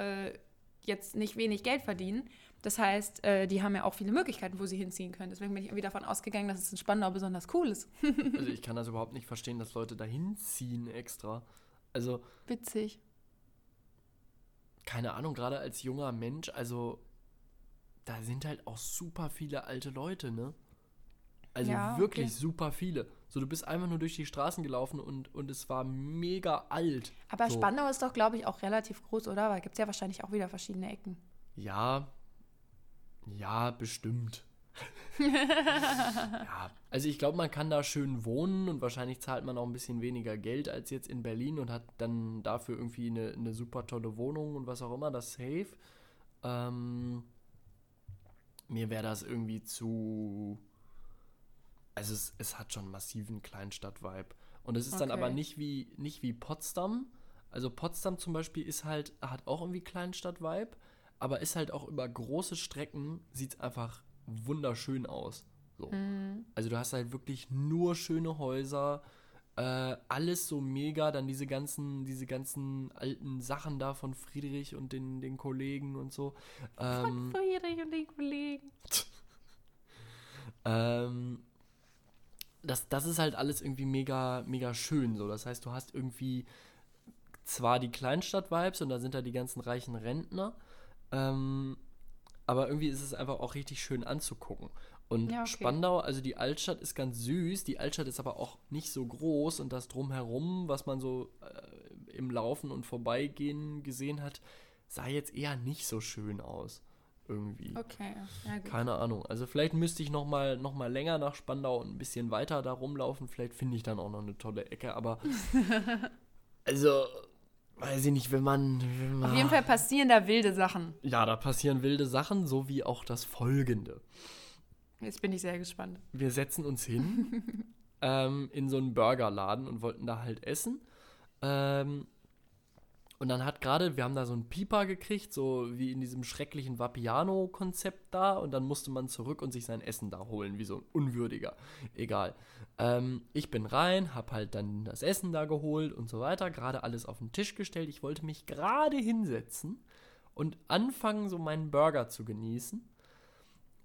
jetzt nicht wenig Geld verdienen. Das heißt, die haben ja auch viele Möglichkeiten, wo sie hinziehen können. Deswegen bin ich irgendwie davon ausgegangen, dass es in Spandau besonders cool ist. Also ich kann das überhaupt nicht verstehen, dass Leute da hinziehen extra. Also witzig. Keine Ahnung, gerade als junger Mensch, also da sind halt auch super viele alte Leute, ne? Also ja, wirklich okay. Super viele. So, du bist einfach nur durch die Straßen gelaufen und es war mega alt. Aber so. Spandau ist doch, glaube ich, auch relativ groß, oder? Weil da gibt es ja wahrscheinlich auch wieder verschiedene Ecken. Ja, bestimmt. Ja, also ich glaube, man kann da schön wohnen und wahrscheinlich zahlt man auch ein bisschen weniger Geld als jetzt in Berlin und hat dann dafür irgendwie eine super tolle Wohnung und was auch immer, das safe. Mir wäre das irgendwie zu... Also es hat schon einen massiven Kleinstadt-Vibe. Und es ist okay. Dann aber nicht wie Potsdam. Also Potsdam zum Beispiel ist halt, hat auch irgendwie Kleinstadt-Vibe, aber ist halt auch über große Strecken, sieht es einfach wunderschön aus. So. Mhm. Also du hast halt wirklich nur schöne Häuser, alles so mega, dann diese ganzen alten Sachen da von Friedrich und den Kollegen und so. Von Friedrich und den Kollegen. Das ist halt alles irgendwie mega, mega schön so. Das heißt, du hast irgendwie zwar die Kleinstadt-Vibes und da sind da die ganzen reichen Rentner, aber irgendwie ist es einfach auch richtig schön anzugucken. Und ja, okay. Spandau, also die Altstadt ist ganz süß, die Altstadt ist aber auch nicht so groß und das Drumherum, was man so im Laufen und Vorbeigehen gesehen hat, sah jetzt eher nicht so schön aus. Irgendwie. Okay, ja gut. Keine Ahnung. Also vielleicht müsste ich noch mal länger nach Spandau und ein bisschen weiter da rumlaufen. Vielleicht finde ich dann auch noch eine tolle Ecke, aber also, weiß ich nicht, wenn man... Auf jeden Fall passieren da wilde Sachen. Ja, da passieren wilde Sachen, so wie auch das Folgende. Jetzt bin ich sehr gespannt. Wir setzen uns hin in so einen Burgerladen und wollten da halt essen. Und dann wir haben da so einen Pieper gekriegt, so wie in diesem schrecklichen Vapiano-Konzept da. Und dann musste man zurück und sich sein Essen da holen, wie so ein Unwürdiger. Egal. Ich bin rein, hab halt dann das Essen da geholt und so weiter. Gerade alles auf den Tisch gestellt. Ich wollte mich gerade hinsetzen und anfangen, so meinen Burger zu genießen.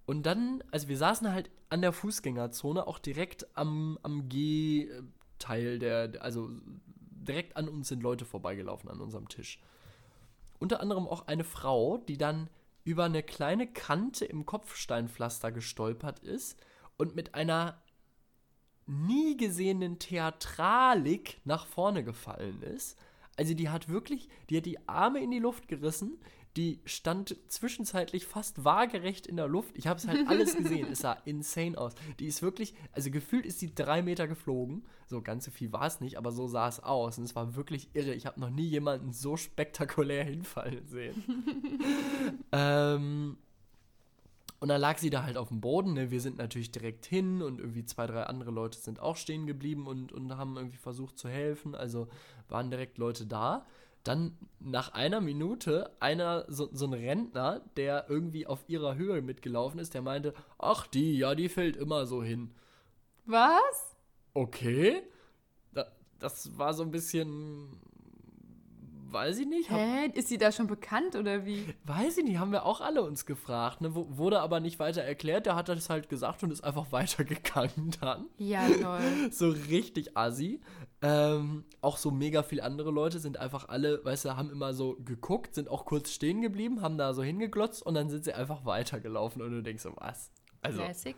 Und dann, also wir saßen halt an der Fußgängerzone, auch direkt am G-Teil also... Direkt an uns sind Leute vorbeigelaufen an unserem Tisch. Unter anderem auch eine Frau, die dann über eine kleine Kante im Kopfsteinpflaster gestolpert ist und mit einer nie gesehenen Theatralik nach vorne gefallen ist. Also die hat die Arme in die Luft gerissen, die stand zwischenzeitlich fast waagerecht in der Luft. Ich habe es halt alles gesehen, es sah insane aus. Die ist wirklich, also gefühlt ist die 3 Meter geflogen. So ganz so viel war es nicht, aber so sah es aus. Und es war wirklich irre. Ich habe noch nie jemanden so spektakulär hinfallen sehen. Und dann lag sie da halt auf dem Boden. Ne? Wir sind natürlich direkt hin und irgendwie 2, 3 andere Leute sind auch stehen geblieben und haben irgendwie versucht zu helfen. Also waren direkt Leute da. Dann nach einer Minute so ein Rentner, der irgendwie auf ihrer Höhe mitgelaufen ist, der meinte, ach die fällt immer so hin. Was? Okay. Das war so ein bisschen, weiß ich nicht. Hä? Ist sie da schon bekannt oder wie? Weiß ich nicht, haben wir auch alle uns gefragt. Ne? Wurde aber nicht weiter erklärt, der hat das halt gesagt und ist einfach weitergegangen dann. Ja, toll. So richtig assi. Auch so mega viele andere Leute sind einfach alle, weißt du, haben immer so geguckt, sind auch kurz stehen geblieben, haben da so hingeglotzt und dann sind sie einfach weitergelaufen und du denkst so, was? Also, classic.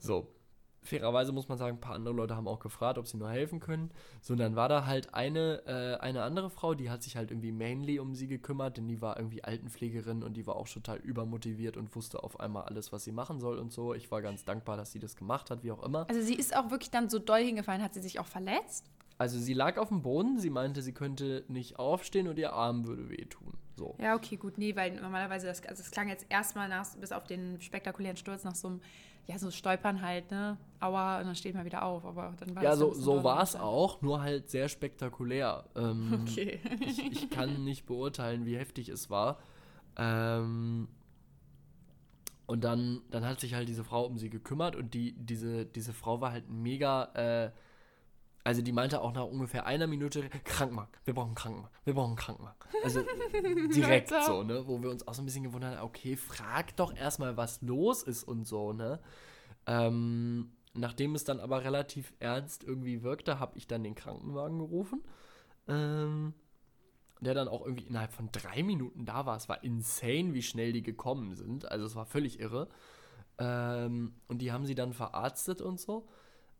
So, fairerweise muss man sagen, ein paar andere Leute haben auch gefragt, ob sie nur helfen können. So, und dann war da halt eine andere Frau, die hat sich halt irgendwie mainly um sie gekümmert, denn die war irgendwie Altenpflegerin und die war auch total übermotiviert und wusste auf einmal alles, was sie machen soll und so. Ich war ganz dankbar, dass sie das gemacht hat, wie auch immer. Also sie ist auch wirklich dann so doll hingefallen, hat sie sich auch verletzt? Also sie lag auf dem Boden, sie meinte, sie könnte nicht aufstehen und ihr Arm würde wehtun. So. Ja, okay, gut, nee, weil normalerweise, das klang jetzt erstmal bis auf den spektakulären Sturz nach so einem, ja, so Stolpern halt, ne, aua, und dann steht man wieder auf, aber dann war es ja, so war es auch, nur halt sehr spektakulär. Okay. Ich kann nicht beurteilen, wie heftig es war. Und dann hat sich halt diese Frau um sie gekümmert und diese Frau war halt mega, also die meinte auch nach ungefähr einer Minute, Krankenwagen, wir brauchen einen Krankenwagen, wir brauchen einen Krankenwagen. Also direkt so, ne, wo wir uns auch so ein bisschen gewundert haben, okay, frag doch erstmal, was los ist und so, ne. Nachdem es dann aber relativ ernst irgendwie wirkte, habe ich dann den Krankenwagen gerufen, der dann auch irgendwie innerhalb von 3 Minuten da war. Es war insane, wie schnell die gekommen sind. Also es war völlig irre. Und die haben sie dann verarztet und so.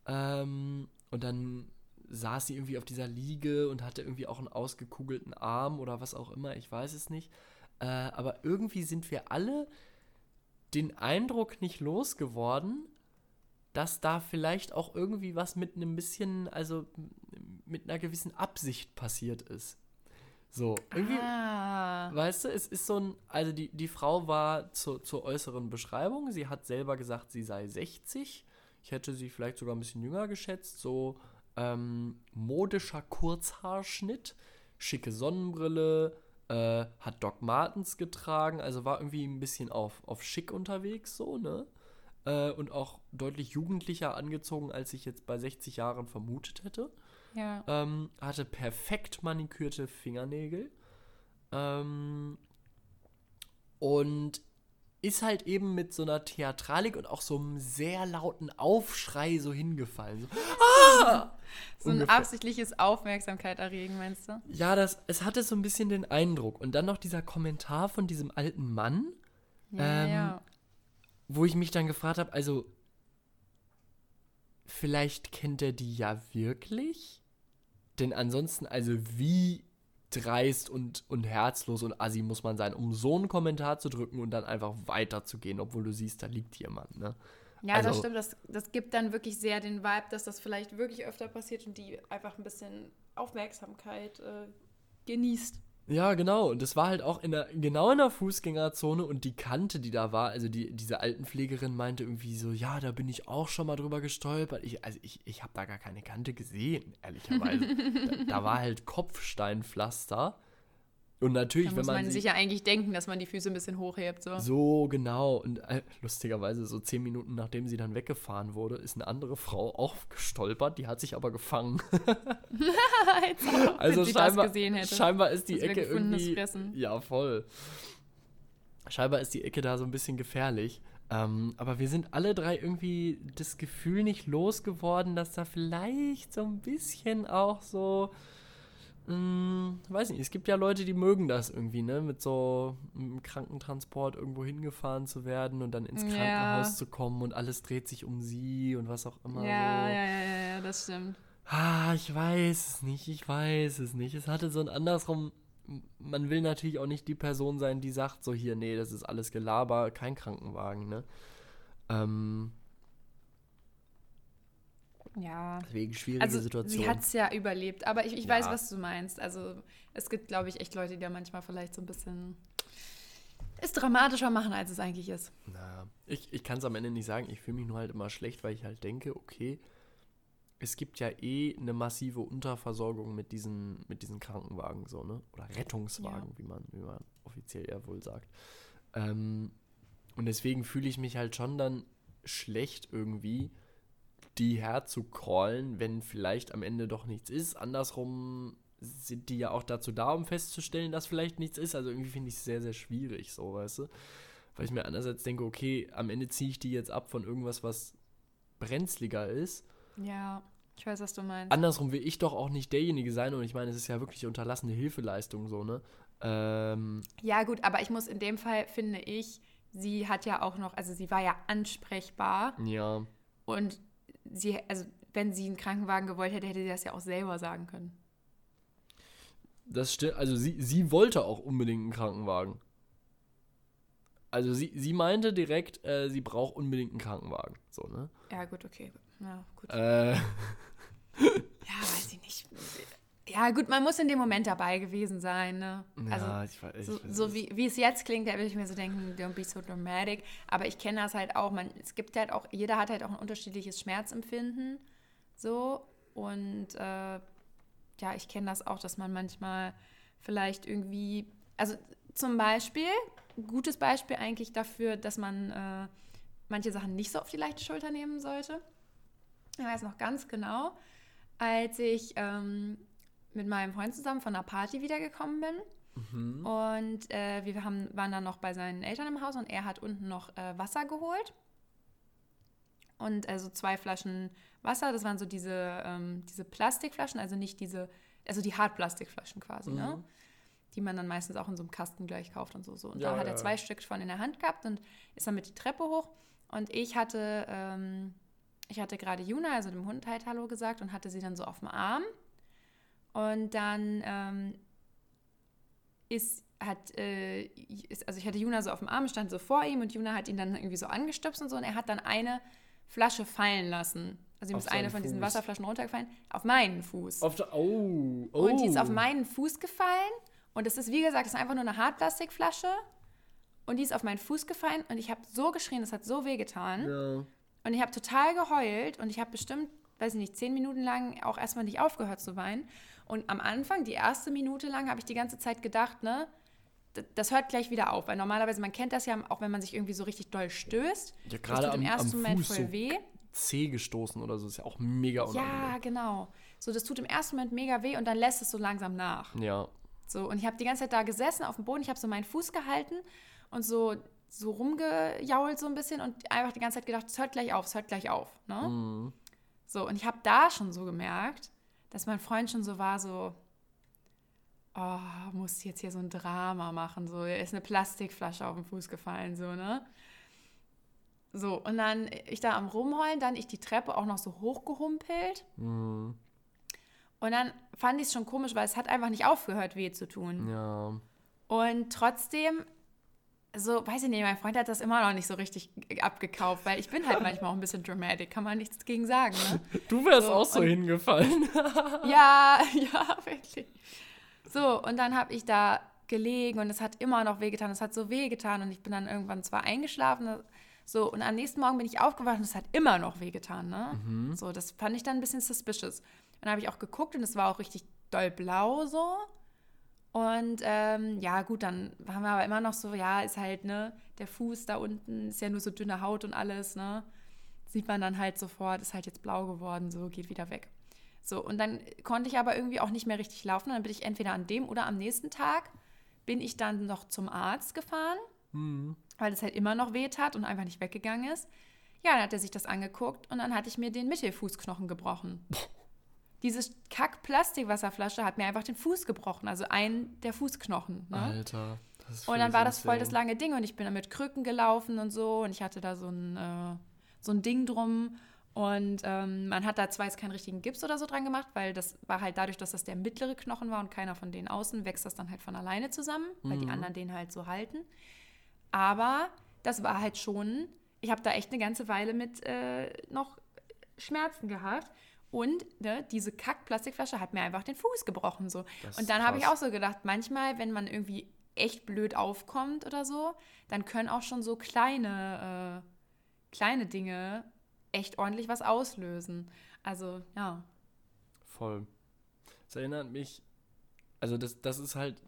Und dann saß sie irgendwie auf dieser Liege und hatte irgendwie auch einen ausgekugelten Arm oder was auch immer. Ich weiß es nicht. Aber irgendwie sind wir alle den Eindruck nicht losgeworden, dass da vielleicht auch irgendwie was mit einem bisschen, also mit einer gewissen Absicht passiert ist. So, irgendwie, weißt du, es ist so ein, also die Frau war zur äußeren Beschreibung, sie hat selber gesagt, sie sei 60, ich hätte sie vielleicht sogar ein bisschen jünger geschätzt, so modischer Kurzhaarschnitt, schicke Sonnenbrille, hat Doc Martens getragen, also war irgendwie ein bisschen auf schick unterwegs, so, ne, und auch deutlich jugendlicher angezogen, als ich jetzt bei 60 Jahren vermutet hätte. Ja. Hatte perfekt manikürte Fingernägel und ist halt eben mit so einer Theatralik und auch so einem sehr lauten Aufschrei so hingefallen. So, ah! So ein absichtliches Aufmerksamkeit erregen, meinst du? Ja, es hatte so ein bisschen den Eindruck. Und dann noch dieser Kommentar von diesem alten Mann, wo ich mich dann gefragt habe, also vielleicht kennt er die ja wirklich? Denn ansonsten, also wie dreist und herzlos und assi muss man sein, um so einen Kommentar zu drücken und dann einfach weiterzugehen, obwohl du siehst, da liegt jemand, ne? Ja, also, das stimmt, das gibt dann wirklich sehr den Vibe, dass das vielleicht wirklich öfter passiert und die einfach ein bisschen Aufmerksamkeit genießt. Ja, genau. Und das war halt auch in der Fußgängerzone und die Kante, die da war, also diese Altenpflegerin meinte irgendwie so, ja, da bin ich auch schon mal drüber gestolpert. Ich habe da gar keine Kante gesehen, ehrlicherweise. da war halt Kopfsteinpflaster. Und natürlich, wenn man muss man sich ja eigentlich denken, dass man die Füße ein bisschen hochhebt. So genau. Und lustigerweise so 10 Minuten, nachdem sie dann weggefahren wurde, ist eine andere Frau auch gestolpert. Die hat sich aber gefangen. Also scheinbar ist die Ecke irgendwie... Ja, voll. Scheinbar ist die Ecke da so ein bisschen gefährlich. Aber wir sind alle drei irgendwie das Gefühl nicht losgeworden, dass da vielleicht so ein bisschen auch so... weiß nicht, es gibt ja Leute, die mögen das irgendwie, ne, mit so einem Krankentransport irgendwo hingefahren zu werden und dann ins Krankenhaus zu kommen und alles dreht sich um sie und was auch immer. Ja, so. Ja, das stimmt. Ich weiß es nicht. Es hatte so ein andersrum, man will natürlich auch nicht die Person sein, die sagt so hier, nee, das ist alles Gelaber, kein Krankenwagen, ne. Ja. Deswegen schwierige Situation. Sie hat es ja überlebt, aber ich weiß, was du meinst. Also es gibt, glaube ich, echt Leute, die da manchmal vielleicht so ein bisschen es dramatischer machen, als es eigentlich ist. Na, ich kann es am Ende nicht sagen. Ich fühle mich nur halt immer schlecht, weil ich halt denke, okay, es gibt ja eine massive Unterversorgung mit diesen Krankenwagen, so, ne? Oder Rettungswagen, wie man offiziell ja wohl sagt. Und deswegen fühle ich mich halt schon dann schlecht irgendwie, die herzucallen, wenn vielleicht am Ende doch nichts ist. Andersrum sind die ja auch dazu da, um festzustellen, dass vielleicht nichts ist. Also irgendwie finde ich es sehr, sehr schwierig, so, weißt du? Weil ich mir andererseits denke, okay, am Ende ziehe ich die jetzt ab von irgendwas, was brenzliger ist. Ja, ich weiß, was du meinst. Andersrum will ich doch auch nicht derjenige sein. Und ich meine, es ist ja wirklich unterlassene Hilfeleistung, so, ne? Ja, gut, aber ich muss in dem Fall, finde ich, sie hat ja auch noch, also sie war ja ansprechbar. Ja. Und wenn sie einen Krankenwagen gewollt hätte, hätte sie das ja auch selber sagen können. Das stimmt, also sie wollte auch unbedingt einen Krankenwagen. Also sie meinte direkt, sie braucht unbedingt einen Krankenwagen. So, ne? Ja, gut, okay. Ja, gut. Ja, weiß ich nicht. Ja, gut, man muss in dem Moment dabei gewesen sein, ne? Also, ja, ich weiß so wie es jetzt klingt, da würde ich mir so denken, don't be so dramatic. Aber ich kenne das halt auch. Es gibt halt auch, jeder hat halt auch ein unterschiedliches Schmerzempfinden. So. Und ich kenne das auch, dass man manchmal vielleicht irgendwie, also Zum Beispiel, gutes Beispiel eigentlich dafür, dass man manche Sachen nicht so auf die leichte Schulter nehmen sollte. Ich weiß noch ganz genau, als ich mit meinem Freund zusammen von einer Party wiedergekommen bin. Mhm. Und wir waren dann noch bei seinen Eltern im Haus und er hat unten noch Wasser geholt. Und also 2 Flaschen Wasser, das waren so diese Plastikflaschen, also nicht diese, also die Hartplastikflaschen quasi, mhm, ne? Die man dann meistens auch in so einem Kasten gleich kauft und so. Und ja, da hat er 2 Stück von in der Hand gehabt und ist dann mit die Treppe hoch. Und ich hatte gerade Juna, also dem Hund, halt Hallo gesagt und hatte sie dann so auf dem Arm. Und dann ich hatte Juna so auf dem Arm, stand so vor ihm und Juna hat ihn dann irgendwie so angestöpselt und so und er hat dann eine Flasche fallen lassen. Also ihm ist eine von diesen Wasserflaschen runtergefallen. Auf meinen Fuß. Und die ist auf meinen Fuß gefallen und es ist, wie gesagt, das ist einfach nur eine Hartplastikflasche und die ist auf meinen Fuß gefallen und ich habe so geschrien, es hat so weh getan. Ja. Und ich habe total geheult und ich habe bestimmt, weiß ich nicht, 10 Minuten lang auch erstmal nicht aufgehört zu weinen. Und am Anfang, die erste Minute lang, habe ich die ganze Zeit gedacht, ne, das hört gleich wieder auf. Weil normalerweise, man kennt das ja, auch wenn man sich irgendwie so richtig doll stößt. Ja, gerade am Fuß voll weh. Zeh gestoßen oder so, ist ja auch mega unangenehm. Ja, genau. So, das tut im ersten Moment mega weh und dann lässt es so langsam nach. Ja. So, und ich habe die ganze Zeit da gesessen auf dem Boden, ich habe so meinen Fuß gehalten und so rumgejault so ein bisschen und einfach die ganze Zeit gedacht, es hört gleich auf, ne? Mhm. So, und ich habe da schon so gemerkt, dass mein Freund schon so war, so, oh, muss jetzt hier so ein Drama machen, so, ist eine Plastikflasche auf den Fuß gefallen, so, ne? So, und dann ich da am Rumheulen, dann ich die Treppe auch noch so hochgehumpelt. Mhm. Und dann fand ich es schon komisch, weil es hat einfach nicht aufgehört, weh zu tun. Ja. Und trotzdem, so, weiß ich nicht, mein Freund hat das immer noch nicht so richtig abgekauft, weil ich bin halt manchmal auch ein bisschen dramatic, kann man nichts dagegen sagen, ne? Du wärst so, auch so hingefallen. ja, wirklich. So, und dann habe ich da gelegen und es hat immer noch wehgetan, und ich bin dann irgendwann zwar eingeschlafen, so, und am nächsten Morgen bin ich aufgewacht und es hat immer noch wehgetan, ne? Mhm. So, das fand ich dann ein bisschen suspicious. Und dann habe ich auch geguckt und es war auch richtig doll blau, so. Und ja, gut, dann haben wir aber immer noch so, ja, ist halt, ne, der Fuß da unten ist ja nur so dünne Haut und alles, ne, sieht man dann halt sofort, ist halt jetzt blau geworden, so, geht wieder weg. So, und dann konnte ich aber irgendwie auch nicht mehr richtig laufen und dann bin ich entweder an dem oder am nächsten Tag bin ich dann noch zum Arzt gefahren, weil es halt immer noch weh tat und einfach nicht weggegangen ist. Ja, dann hat er sich das angeguckt und dann hatte ich mir den Mittelfußknochen gebrochen. Diese Kack-Plastikwasserflasche hat mir einfach den Fuß gebrochen, also einen der Fußknochen. Ne? Alter. Das ist und dann war das voll das lange Ding und ich bin dann mit Krücken gelaufen und so und ich hatte da so ein Ding drum und man hat da zwar jetzt keinen richtigen Gips oder so dran gemacht, weil das war halt dadurch, dass das der mittlere Knochen war und keiner von denen außen, wächst das dann halt von alleine zusammen, weil die anderen den halt so halten. Aber das war halt schon, ich habe da echt eine ganze Weile mit noch Schmerzen gehabt. Und ne, diese Kack-Plastikflasche hat mir einfach den Fuß gebrochen. So. Und dann habe ich auch so gedacht, manchmal, wenn man irgendwie echt blöd aufkommt oder so, dann können auch schon so kleine Dinge echt ordentlich was auslösen. Also, ja. Voll. Das erinnert mich, also das ist halt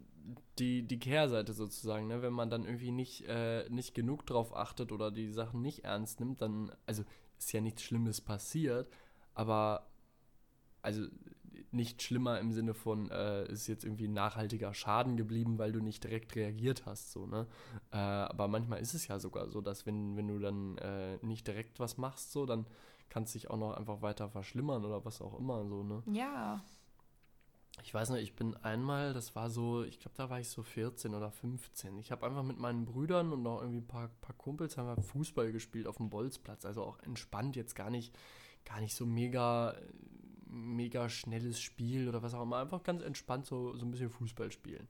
die Kehrseite sozusagen, ne? Wenn man dann irgendwie nicht genug drauf achtet oder die Sachen nicht ernst nimmt, dann, also ist ja nichts Schlimmes passiert, aber also nicht schlimmer im Sinne von, ist jetzt irgendwie ein nachhaltiger Schaden geblieben, weil du nicht direkt reagiert hast, so, ne? Aber manchmal ist es ja sogar so, dass wenn du dann nicht direkt was machst, so, dann kann es sich auch noch einfach weiter verschlimmern oder was auch immer, so, ne? Ja. Ich weiß noch, ich bin einmal, das war so, ich glaube, da war ich so 14 oder 15. Ich habe einfach mit meinen Brüdern und noch irgendwie ein paar Kumpels haben wir Fußball gespielt auf dem Bolzplatz, also auch entspannt, jetzt gar nicht so mega schnelles Spiel oder was auch immer, einfach ganz entspannt so ein bisschen Fußball spielen.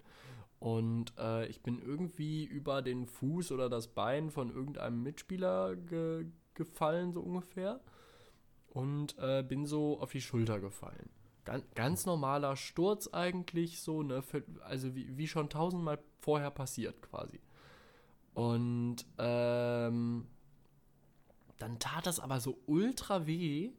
Und ich bin irgendwie über den Fuß oder das Bein von irgendeinem Mitspieler gefallen, so ungefähr, und bin so auf die Schulter gefallen. Ganz normaler Sturz eigentlich, so, ne, also wie schon 1000-mal vorher passiert quasi. Und dann tat das aber so ultra weh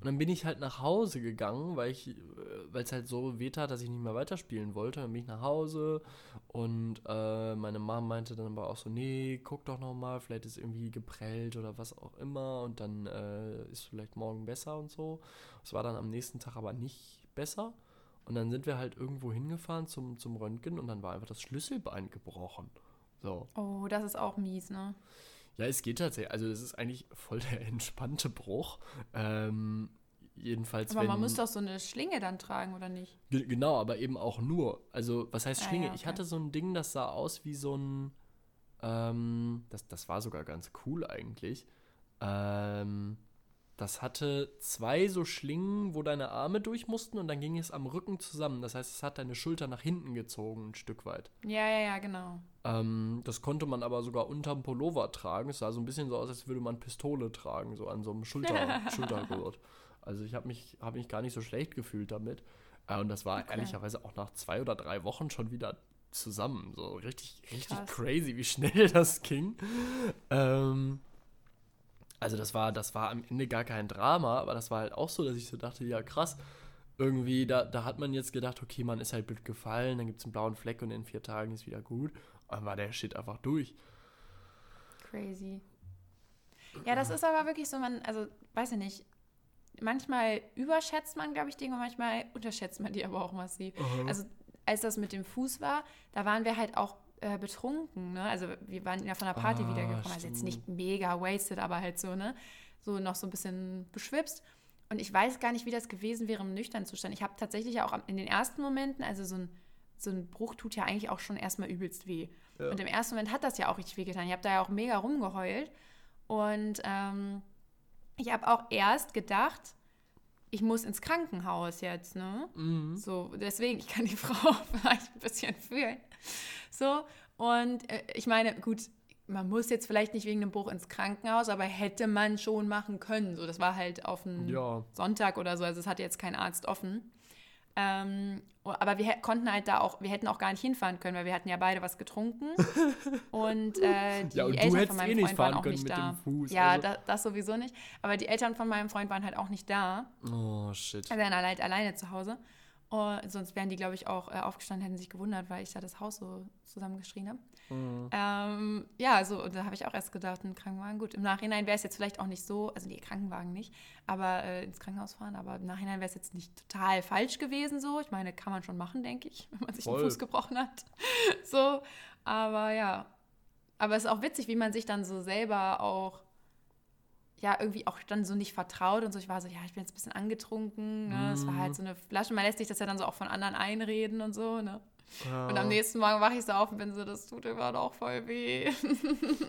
Und dann bin ich halt nach Hause gegangen, weil es halt so wehtat, dass ich nicht mehr weiterspielen wollte. Dann bin ich nach Hause und meine Mom meinte dann aber auch so, nee, guck doch nochmal, vielleicht ist irgendwie geprellt oder was auch immer und dann ist vielleicht morgen besser und so. Es war dann am nächsten Tag aber nicht besser. Und dann sind wir halt irgendwo hingefahren zum Röntgen und dann war einfach das Schlüsselbein gebrochen. So. Oh, das ist auch mies, ne? Ja, es geht tatsächlich. Also das ist eigentlich voll der entspannte Bruch. Jedenfalls, aber man muss doch so eine Schlinge dann tragen, oder nicht? Genau, aber eben auch nur. Also was heißt Schlinge? Ja, okay. Ich hatte so ein Ding, das sah aus wie so ein... Das war sogar ganz cool eigentlich. Das hatte zwei so Schlingen, wo deine Arme durch mussten und dann ging es am Rücken zusammen. Das heißt, es hat deine Schulter nach hinten gezogen, ein Stück weit. Ja, genau. Das konnte man aber sogar unterm Pullover tragen. Es sah so ein bisschen so aus, als würde man Pistole tragen, so an so einem Schultergurt. Also ich hab mich gar nicht so schlecht gefühlt damit. Und das war ehrlicherweise auch nach 2 oder 3 Wochen schon wieder zusammen. So richtig krass. Crazy, wie schnell das ging. Also das war am Ende gar kein Drama, aber das war halt auch so, dass ich so dachte, ja krass, irgendwie, da hat man jetzt gedacht, okay, man ist halt blöd gefallen, dann gibt's einen blauen Fleck und in 4 Tagen ist wieder gut. Und war der Shit einfach durch. Crazy. Ja, das ist aber wirklich so, weiß ich nicht, manchmal überschätzt man, glaube ich, Dinge und manchmal unterschätzt man die aber auch massiv. Mhm. Also als das mit dem Fuß war, da waren wir halt auch betrunken, ne? Also wir waren ja von der Party wiedergekommen, stimmt. Also jetzt nicht mega wasted, aber halt so, ne? So noch so ein bisschen beschwipst. Und ich weiß gar nicht, wie das gewesen wäre im nüchternen Zustand. Ich habe tatsächlich auch in den ersten Momenten, also so ein Bruch tut ja eigentlich auch schon erstmal übelst weh. Ja. Und im ersten Moment hat das ja auch richtig weh getan. Ich habe da ja auch mega rumgeheult. Und ich habe auch erst gedacht, ich muss ins Krankenhaus jetzt, ne? Mhm. So, deswegen, ich kann die Frau vielleicht ein bisschen fühlen. So, und ich meine, gut, man muss jetzt vielleicht nicht wegen einem Bruch ins Krankenhaus, aber hätte man schon machen können. So, das war halt auf einen Sonntag oder so, also es hatte jetzt kein Arzt offen. Aber wir konnten halt wir hätten auch gar nicht hinfahren können, weil wir hatten ja beide was getrunken. Und die und Eltern von meinem Freund waren auch nicht da. Fuß, ja, also. Das sowieso nicht. Aber die Eltern von meinem Freund waren halt auch nicht da. Oh, shit. Wir waren halt alleine zu Hause. Und sonst wären die, glaube ich, auch aufgestanden, hätten sich gewundert, weil ich da das Haus so zusammengeschrien habe. Mhm. Da habe ich auch erst gedacht, ein Krankenwagen, gut, im Nachhinein wäre es jetzt vielleicht auch nicht so, also nee, Krankenwagen nicht, aber ins Krankenhaus fahren, aber im Nachhinein wäre es jetzt nicht total falsch gewesen so. Ich meine, kann man schon machen, denke ich, wenn man sich den Fuß gebrochen hat. So, aber ja. Aber es ist auch witzig, wie man sich dann so selber auch ja, irgendwie auch dann so nicht vertraut und so. Ich war so, ja, ich bin jetzt ein bisschen angetrunken. Ne? Es war halt so eine Flasche. Man lässt sich das ja dann so auch von anderen einreden und so, ne? Ja. Und am nächsten Morgen wache ich so auf und bin so, das tut immer doch voll weh.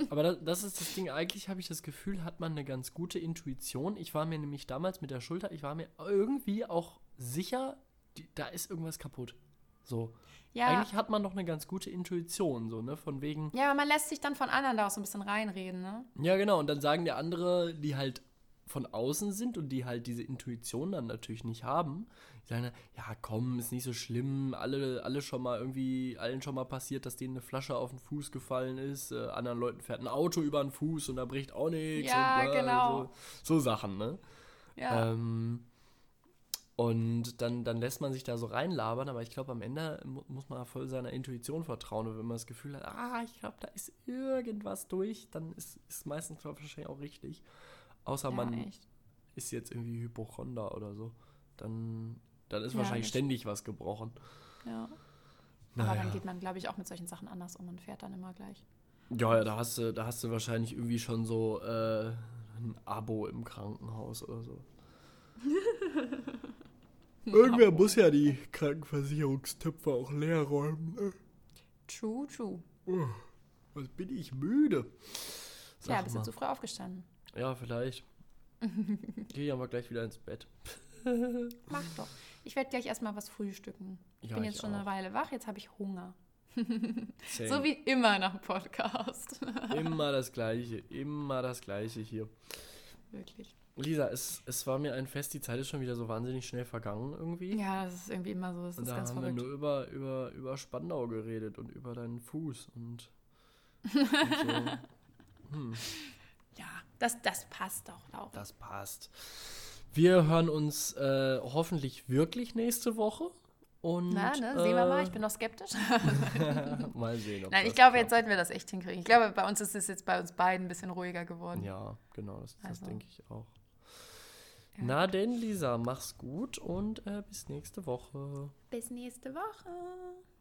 Aber das ist das Ding. Eigentlich habe ich das Gefühl, hat man eine ganz gute Intuition. Ich war mir nämlich damals mit der Schulter, ich war mir irgendwie auch sicher, da ist irgendwas kaputt. So. Ja. Eigentlich hat man doch eine ganz gute Intuition, so, ne, von wegen... Ja, aber man lässt sich dann von anderen da auch so ein bisschen reinreden, ne? Ja, genau, und dann sagen die anderen, die halt von außen sind und die halt diese Intuition dann natürlich nicht haben, die sagen, ja, komm, ist nicht so schlimm, allen schon mal passiert, dass denen eine Flasche auf den Fuß gefallen ist, anderen Leuten fährt ein Auto über den Fuß und da bricht auch nichts. Ja, und, genau. So Sachen, ne? Ja. Und dann lässt man sich da so reinlabern, aber ich glaube, am Ende muss man voll seiner Intuition vertrauen. Und wenn man das Gefühl hat, ich glaube, da ist irgendwas durch, dann ist meistens wahrscheinlich auch richtig. Außer man ist jetzt irgendwie Hypochonder oder so. Dann ist wahrscheinlich ständig was gebrochen. Ja. Naja. Aber dann geht man, glaube ich, auch mit solchen Sachen anders um und fährt dann immer gleich. Ja, da hast du wahrscheinlich irgendwie schon so ein Abo im Krankenhaus oder so. Irgendwer muss ja die Krankenversicherungstöpfe auch leer räumen. True. Was bin ich müde. Ja, bist du zu früh aufgestanden? Ja, vielleicht. Gehe ich aber gleich wieder ins Bett. Mach doch. Ich werde gleich erstmal was frühstücken. Ich bin jetzt schon eine Weile wach, jetzt habe ich Hunger. So wie immer nach dem Podcast. Immer das Gleiche hier. Wirklich. Lisa, es war mir ein Fest, die Zeit ist schon wieder so wahnsinnig schnell vergangen irgendwie. Ja, das ist irgendwie immer so, das ist ganz verrückt. Und da haben wir nur über Spandau geredet und über deinen Fuß und so. Ja, das passt doch, glaube ich. Das passt. Wir hören uns hoffentlich wirklich nächste Woche. Und, sehen wir mal, ich bin noch skeptisch. Mal sehen, ob ich glaube, jetzt sollten wir das echt hinkriegen. Ich glaube, bei uns ist es jetzt bei uns beiden ein bisschen ruhiger geworden. Ja, genau, das denke ich auch. Ja. Na denn, Lisa, mach's gut und bis nächste Woche. Bis nächste Woche.